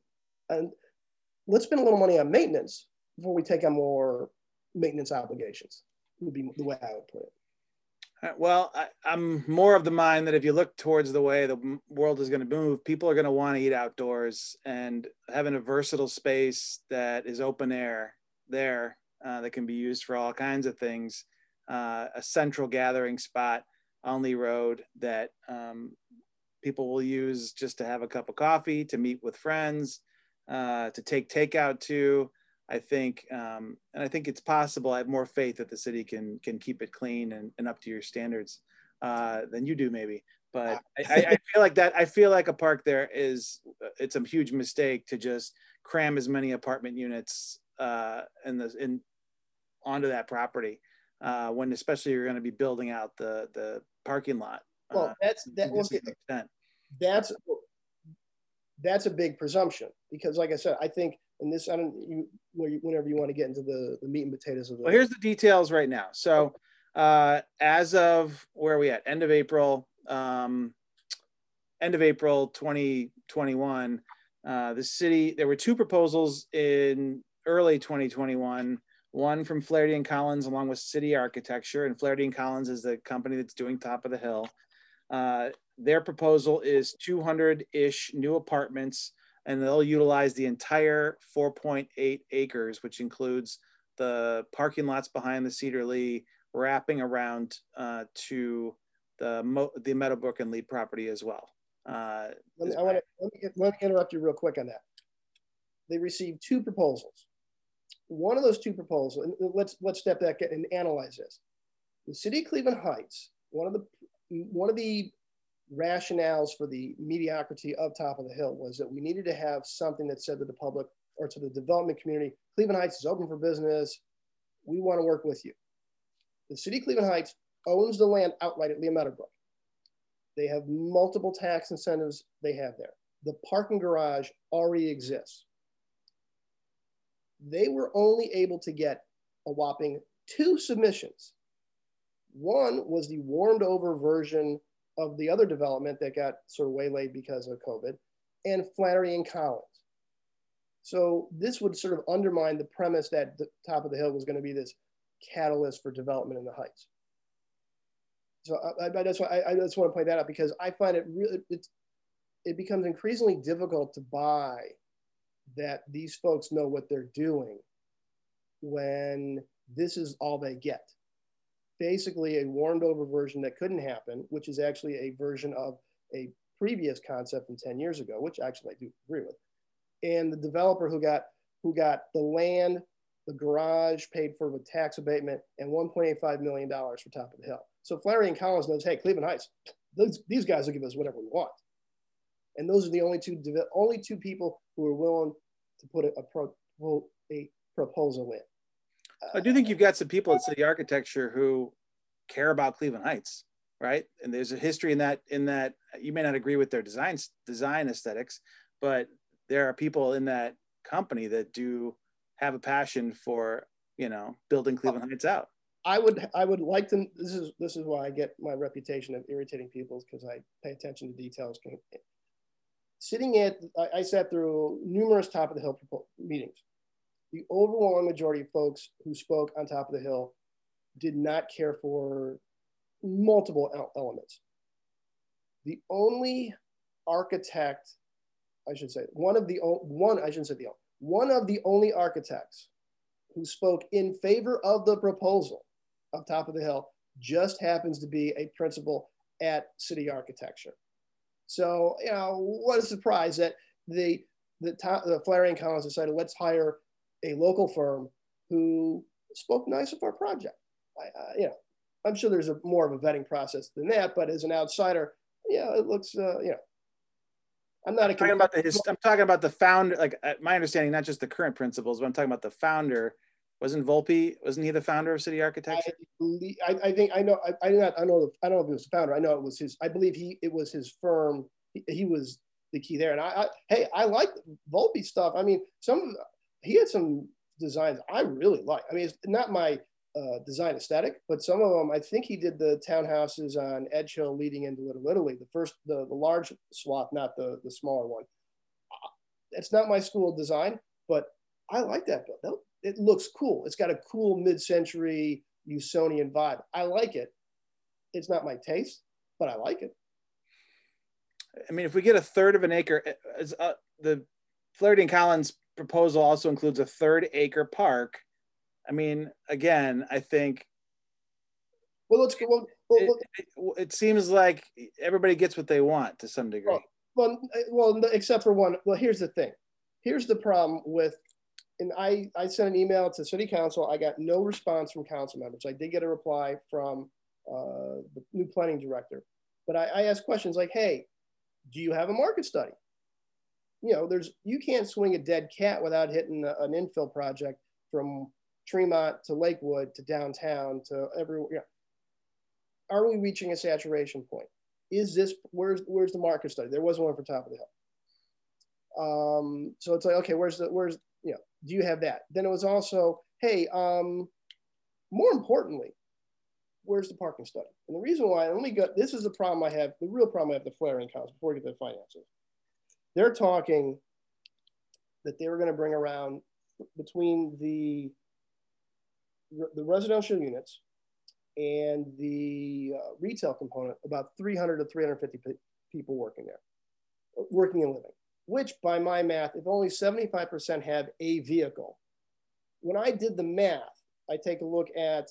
let's spend a little money on maintenance before we take on more maintenance obligations, would be the way I would put it. Well, I'm more of the mind that if you look towards the way the world is going to move, people are going to want to eat outdoors, and having a versatile space that is open air there that can be used for all kinds of things, a central gathering spot on Lee Road that people will use just to have a cup of coffee, to meet with friends, to take takeout to. I think, and I think it's possible. I have more faith that the city can keep it clean and up to your standards than you do, maybe. But I feel like that. I feel like a park there is, it's a huge mistake to just cram as many apartment units onto that property when, especially, you're going to be building out the parking lot. Well, that's a big presumption, because, like I said, I think. And this, whenever you want to get into the meat and potatoes of it. Well, here's the details right now. So as of, where are we at? End of April 2021, the city, there were two proposals in early 2021, one from Flaherty and Collins along with City Architecture, and Flaherty and Collins is the company that's doing Top of the Hill. Their proposal is 200-ish new apartments, and they'll utilize the entire 4.8 acres, which includes the parking lots behind the Cedar Lee, wrapping around to the Meadowbrook and Lee property as well. Let me interrupt you real quick on that. They received two proposals. One of those two proposals, and let's step back and analyze this. The city of Cleveland Heights, one of the rationales for the mediocrity of Top of the Hill was that we needed to have something that said to the public or to the development community, Cleveland Heights is open for business. We want to work with you. The city of Cleveland Heights owns the land outright at Lee Meadowbrook. They have multiple tax incentives they have there. The parking garage already exists. They were only able to get a whopping two submissions. One was the warmed over version of the other development that got sort of waylaid because of COVID, and Flannery and Collins. So this would sort of undermine the premise that the Top of the Hill was going to be this catalyst for development in the Heights. So I just want to point that out, because I find it really, it becomes increasingly difficult to buy that these folks know what they're doing when this is all they get. Basically a warmed over version that couldn't happen, which is actually a version of a previous concept from 10 years ago, which actually I do agree with. And the developer who got the land, the garage paid for with tax abatement, and $1.85 million for Top of the Hill. So Flaherty and Collins knows, hey, Cleveland Heights, these guys will give us whatever we want. And those are the only two people who are willing to put a proposal in. I do think you've got some people at City Architecture who care about Cleveland Heights, right? And there's a history in that you may not agree with their design aesthetics, but there are people in that company that do have a passion for, you know, building Cleveland Heights out. I would like to. This is why I get my reputation of irritating people, because I pay attention to details. I sat through numerous Top of the Hill meetings. The overwhelming majority of folks who spoke on Top of the Hill did not care for multiple elements. The only architect, I should say, one of the only architects who spoke in favor of the proposal of Top of the Hill just happens to be a principal at City Architecture. So, you know, what a surprise that the Flaherty and Collins decided, let's hire a local firm who spoke nice of our project. you know, I'm sure there's a more of a vetting process than that, but as an outsider, yeah, it looks, you know, I'm not talking about the I'm talking about the founder, like my understanding, not just the current principals, but I'm talking about the founder. Wasn't Volpe? Wasn't he the founder of City Architecture? I think I know. I don't know if he was the founder. I know it was his. I believe it was his firm. He was the key there. And I like Volpe stuff. I mean, he had some designs I really like. I mean, it's not my design aesthetic, but some of them. I think he did the townhouses on Edge Hill leading into Little Italy. The first, the large swath, not the smaller one. It's not my school of design, but I like that build. It looks cool. It's got a cool mid-century Usonian vibe. I like it. It's not my taste, but I like it. I mean, if we get a third of an acre, the Flaherty and Collins proposal also includes a third-acre park. I mean, again, I think. Well, let's go. It seems like everybody gets what they want to some degree. Well, except for one. Well, here's the thing. Here's the problem with. And I sent an email to city council. I got no response from council members. I did get a reply from the new planning director, but I asked questions like, hey, do you have a market study? You know, you can't swing a dead cat without hitting an infill project from Tremont to Lakewood to downtown to everywhere. You know. Are we reaching a saturation point? Is this, where's the market study? There wasn't one for Top of the Hill. So it's like, okay, where's you know, do you have that? Then it was also, hey, more importantly, where's the parking study? And the reason why I only got, this is the problem I have, the real problem I have with the Flaherty and Collins before we get to the finances. They're talking that they were going to bring around between the residential units and the retail component, about 300 to 350 people working there, working and living. Which by my math, if only 75% have a vehicle. When I did the math, I take a look at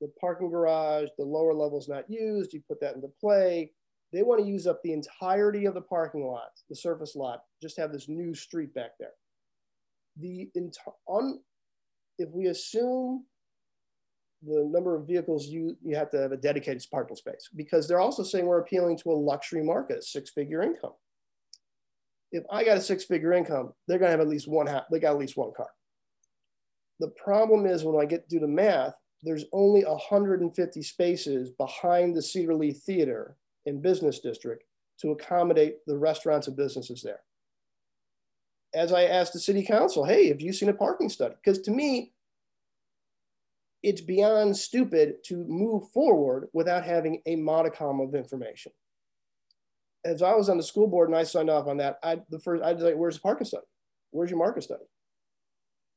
the parking garage, the lower level's not used, you put that into play. They want to use up the entirety of the parking lot, the surface lot, just have this new street back there. If we assume the number of vehicles, you have to have a dedicated parking space because they're also saying we're appealing to a luxury market, a six-figure income. If I got a six-figure income, they're going to have at least one. They got at least one car. The problem is when I get to do the math, there's only 150 spaces behind the Cedar Lee Theater and Business District to accommodate the restaurants and businesses there. As I asked the city council, hey, have you seen a parking study? Because to me, it's beyond stupid to move forward without having a modicum of information. As I was on the school board and I signed off on that, I was like, where's the parking study? Where's your market study?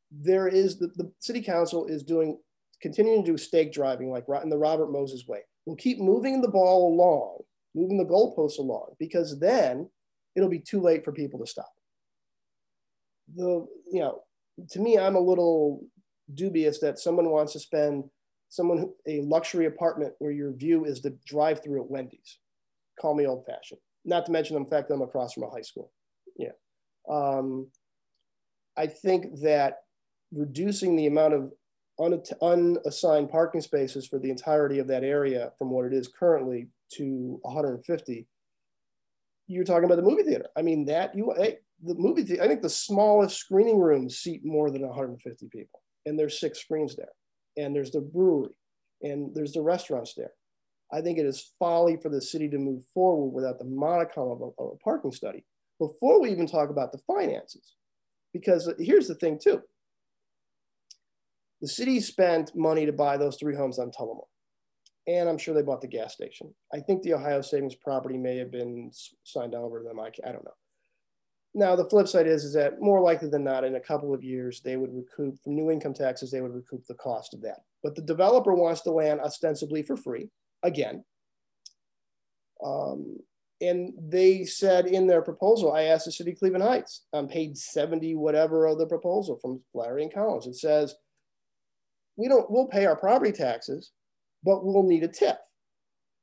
There is, the city council is continuing to do stake driving like in the Robert Moses way. We'll keep moving the ball along, moving the goalposts along, because then it'll be too late for people to stop. You know, to me, I'm a little dubious that someone wants to spend a luxury apartment where your view is the drive-through at Wendy's. Call me old-fashioned. Not to mention the fact that I'm across from a high school. Yeah. I think that reducing the amount of unassigned parking spaces for the entirety of that area from what it is currently to 150, you're talking about the movie theater. I mean, the movie theater, I think the smallest screening rooms seat more than 150 people. And there's 6 screens there. And there's the brewery. And there's the restaurants there. I think it is folly for the city to move forward without the modicum of a parking study before we even talk about the finances. Because here's the thing too. The city spent money to buy those 3 homes on Tullamore. And I'm sure they bought the gas station. I think the Ohio Savings property may have been signed over to them. I don't know. Now the flip side is that more likely than not in a couple of years, they would recoup from new income taxes, they would recoup the cost of that. But the developer wants the land ostensibly for free. Again, and they said in their proposal, I asked the city of Cleveland Heights on page 70, whatever of the proposal from Flaherty and Collins, it says, we'll pay our property taxes, but we'll need a TIF.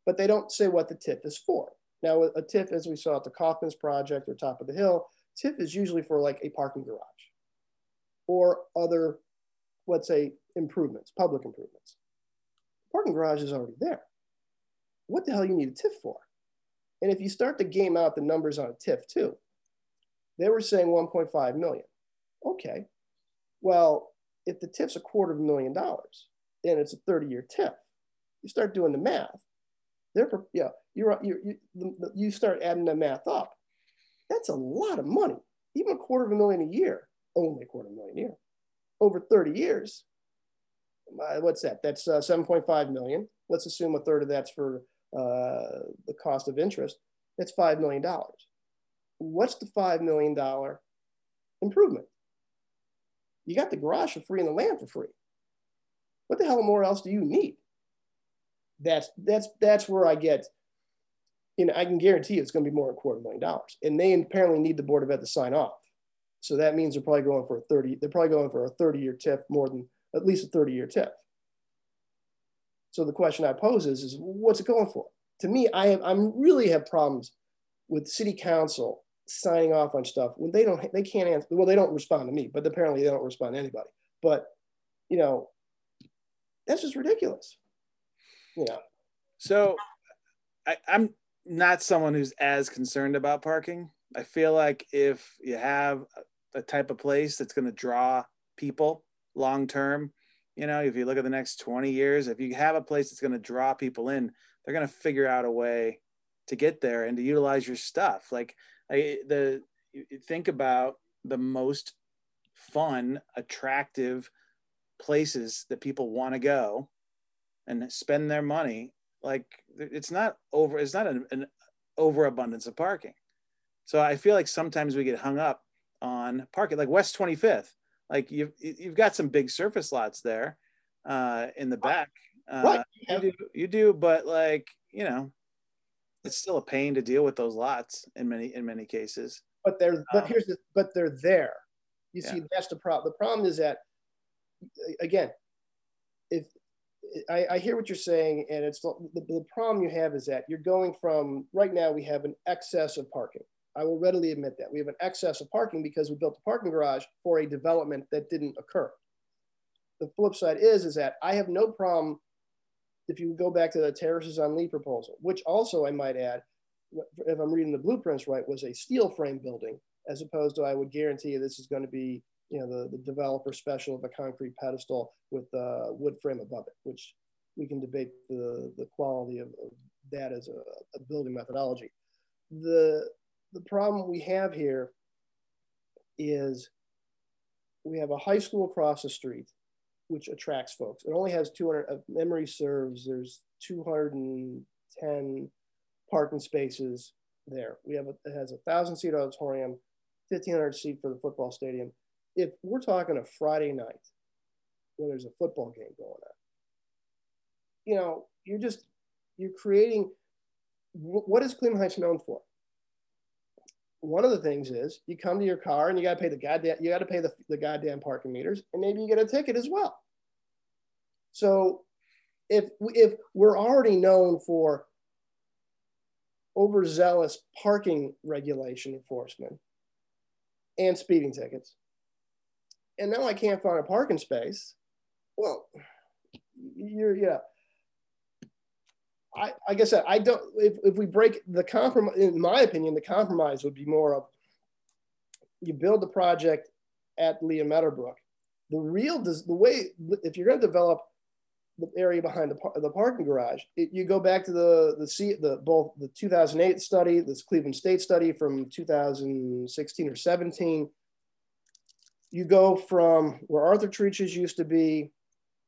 But they don't say what the TIF is for. Now a TIF, as we saw at the Kaufman's project or Top of the Hill, TIF is usually for like a parking garage or other, let's say, improvements, public improvements. parking garage is already there. What the hell you need a TIF for? And if you start to game out the numbers on a TIF too, they were saying 1.5 million. Okay, well, if the TIF's $250,000 and it's a 30-year TIF, you start doing the math. You start adding that math up. That's a lot of money. Even $250,000 a year, only $250,000 a year, over 30 years. What's that? That's 7.5 million. Let's assume a third of that's for the cost of interest. That's $5 million. What's the $5 million improvement? You got the garage for free and the land for free. What the hell more else do you need? That's where I get, you know, I can guarantee it's going to be more than $250,000. And they apparently need the Board of Ed to sign off. So that means they're probably going for a 30-year TIF, more than at least a 30-year TIF. So the question I pose is what's it going for? To me, I'm really have problems with city council signing off on stuff when they can't answer. Well, they don't respond to me, but apparently they don't respond to anybody. But, you know, that's just ridiculous. Yeah. So I'm not someone who's as concerned about parking. I feel like if you have a type of place that's going to draw people long term, you know, if you look at the next 20 years, if you have a place that's going to draw people in, they're going to figure out a way to get there and to utilize your stuff. Like think about the most fun, attractive places that people want to go and spend their money. Like it's not an overabundance of parking. So I feel like sometimes we get hung up on parking, like West 25th. Like you've got some big surface lots there in the back. Right. You do, but like, you know, it's still a pain to deal with those lots in many cases. But they're they're there. You see, that's the problem. The problem is that, again, if I hear what you're saying, and it's the problem you have is that you're going from, right now we have an excess of parking. I will readily admit that. We have an excess of parking because we built a parking garage for a development that didn't occur. The flip side is that I have no problem if you go back to the terraces on Lee proposal, which also I might add, if I'm reading the blueprints right, was a steel frame building, as opposed to I would guarantee this is going to be, you know, the developer special of a concrete pedestal with a wood frame above it, which we can debate the quality of that as a building methodology. The problem we have here is we have a high school across the street, which attracts folks. It only has 200, if memory serves, there's 210 parking spaces there. It has a 1,000-seat auditorium, 1,500-seat for the football stadium. If we're talking a Friday night when there's a football game going on, you know, you're creating, what is Cleveland Heights known for? One of the things is you come to your car and you got to pay the goddamn parking meters, and maybe you get a ticket as well. So if we're already known for overzealous parking regulation enforcement and speeding tickets, and now I can't find a parking space, well, I guess I don't, if we break the compromise, in my opinion, the compromise would be more of, you build the project at Lee and Meadowbrook. If you're going to develop the area behind the parking garage, you go back to both the 2008 study, this Cleveland State study from 2016 or 17. You go from where Arthur Treaches used to be,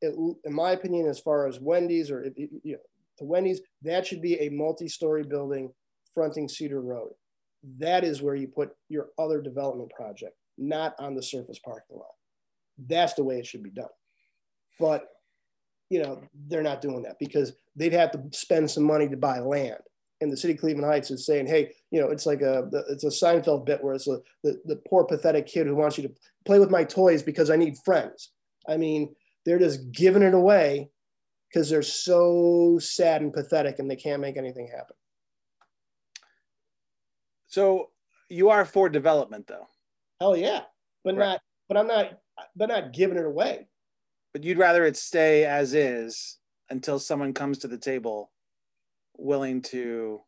in my opinion, as far as Wendy's or, you know, to Wendy's, that should be a multi-story building fronting Cedar Road. That is where you put your other development project, not on the surface parking lot. That's the way it should be done. But, you know, they're not doing that because they'd have to spend some money to buy land. And the city of Cleveland Heights is saying, hey, you know, it's a Seinfeld bit where it's the poor pathetic kid who wants you to play with my toys because I need friends. I mean, they're just giving it away because they're so sad and pathetic and they can't make anything happen. So you are for development though? Hell yeah, but right. But I'm not giving it away. But you'd rather it stay as is until someone comes to the table willing to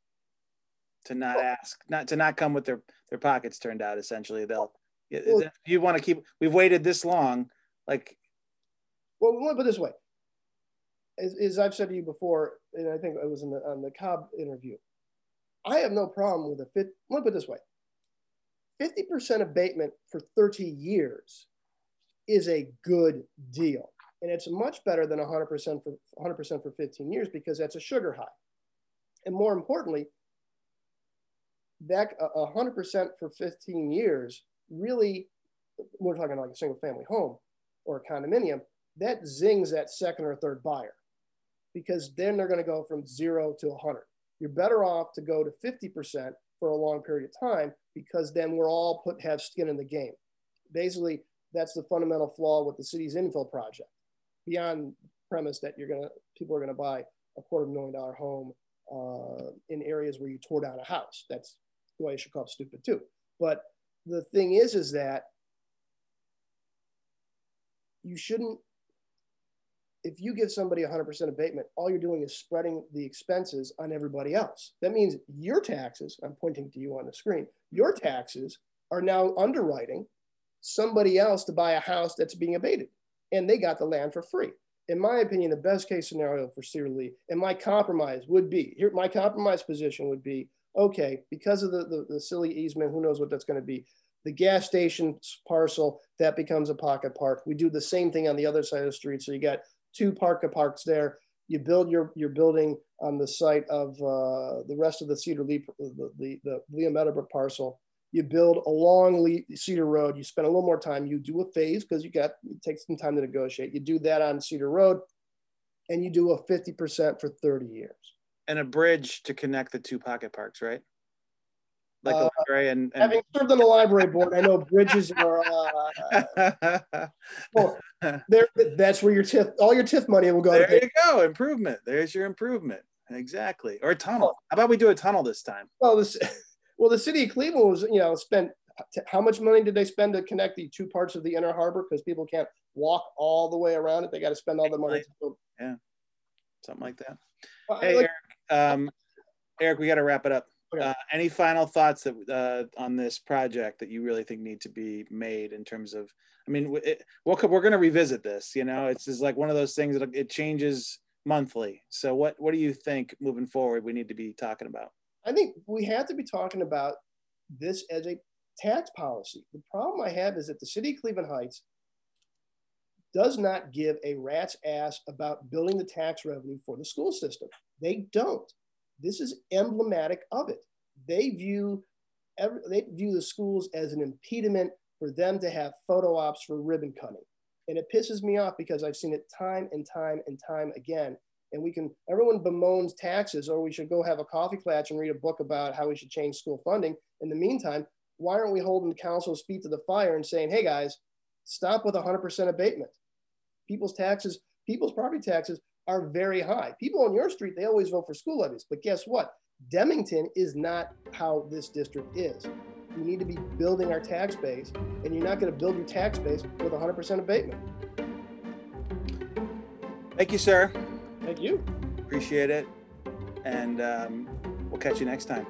not ask, not come with their pockets turned out. Essentially, you want to keep, we've waited this long, like. Well, we want to put it this way. As I've said to you before, and I think I was on the Cobb interview, I have no problem with let me put it this way. 50% abatement for 30 years is a good deal. And it's much better than 100% for 15 years because that's a sugar high. And more importantly, that 100% for 15 years really, we're talking like a single family home or a condominium, that zings that second or third buyer because then they're going to go from 0 to 100. You're better off to go to 50% for a long period of time because then we're all have skin in the game. Basically, that's the fundamental flaw with the city's infill project. Beyond the premise that people are going to buy a $250,000 home in areas where you tore down a house. That's why you should call it stupid too. But the thing is that you shouldn't, if you give somebody 100% abatement, all you're doing is spreading the expenses on everybody else. That means your taxes, I'm pointing to you on the screen, your taxes are now underwriting somebody else to buy a house that's being abated. And they got the land for free. In my opinion, the best case scenario for Cedar Lee, and my compromise position would be, okay, because of the silly easement, who knows what that's going to be. The gas station parcel, that becomes a pocket park. We do the same thing on the other side of the street. So you got two pocket parks there. You build your building on the site of the rest of the Cedar Lee, the Leo Meadowbrook parcel. You build along Cedar Road. You spend a little more time. You do a phase because it takes some time to negotiate. You do that on Cedar Road and you do a 50% for 30 years. And a bridge to connect the two pocket parks, right? Like a library and having served on the library board, I know bridges are. Well, that's where all your TIF money will go. There you go, improvement. There's your improvement, exactly. Or a tunnel. How about we do a tunnel this time? Well, the city of Cleveland was, spent. How much money did they spend to connect the two parts of the Inner Harbor? Because people can't walk all the way around it. They got to spend all the money. Yeah, something like that. Well, hey, Eric. Eric, we got to wrap it up. Any final thoughts on this project that you really think need to be made in terms of, we're going to revisit this, it's just like one of those things that it changes monthly. So what do you think moving forward we need to be talking about? I think we have to be talking about this as a tax policy. The problem I have is that the city of Cleveland Heights does not give a rat's ass about building the tax revenue for the school system. They don't. This is emblematic of it. They view the schools as an impediment for them to have photo ops for ribbon cutting. And it pisses me off because I've seen it time and time and time again. And everyone bemoans taxes, or we should go have a coffee klatch and read a book about how we should change school funding. In the meantime, why aren't we holding council's feet to the fire and saying, hey guys, stop with 100% abatement. People's property taxes are very high. People on your street, they always vote for school levies, but guess what? Demington is not how this district is. We need to be building our tax base, and you're not going to build your tax base with 100% abatement. Thank you, sir. Thank you. Appreciate it, and we'll catch you next time.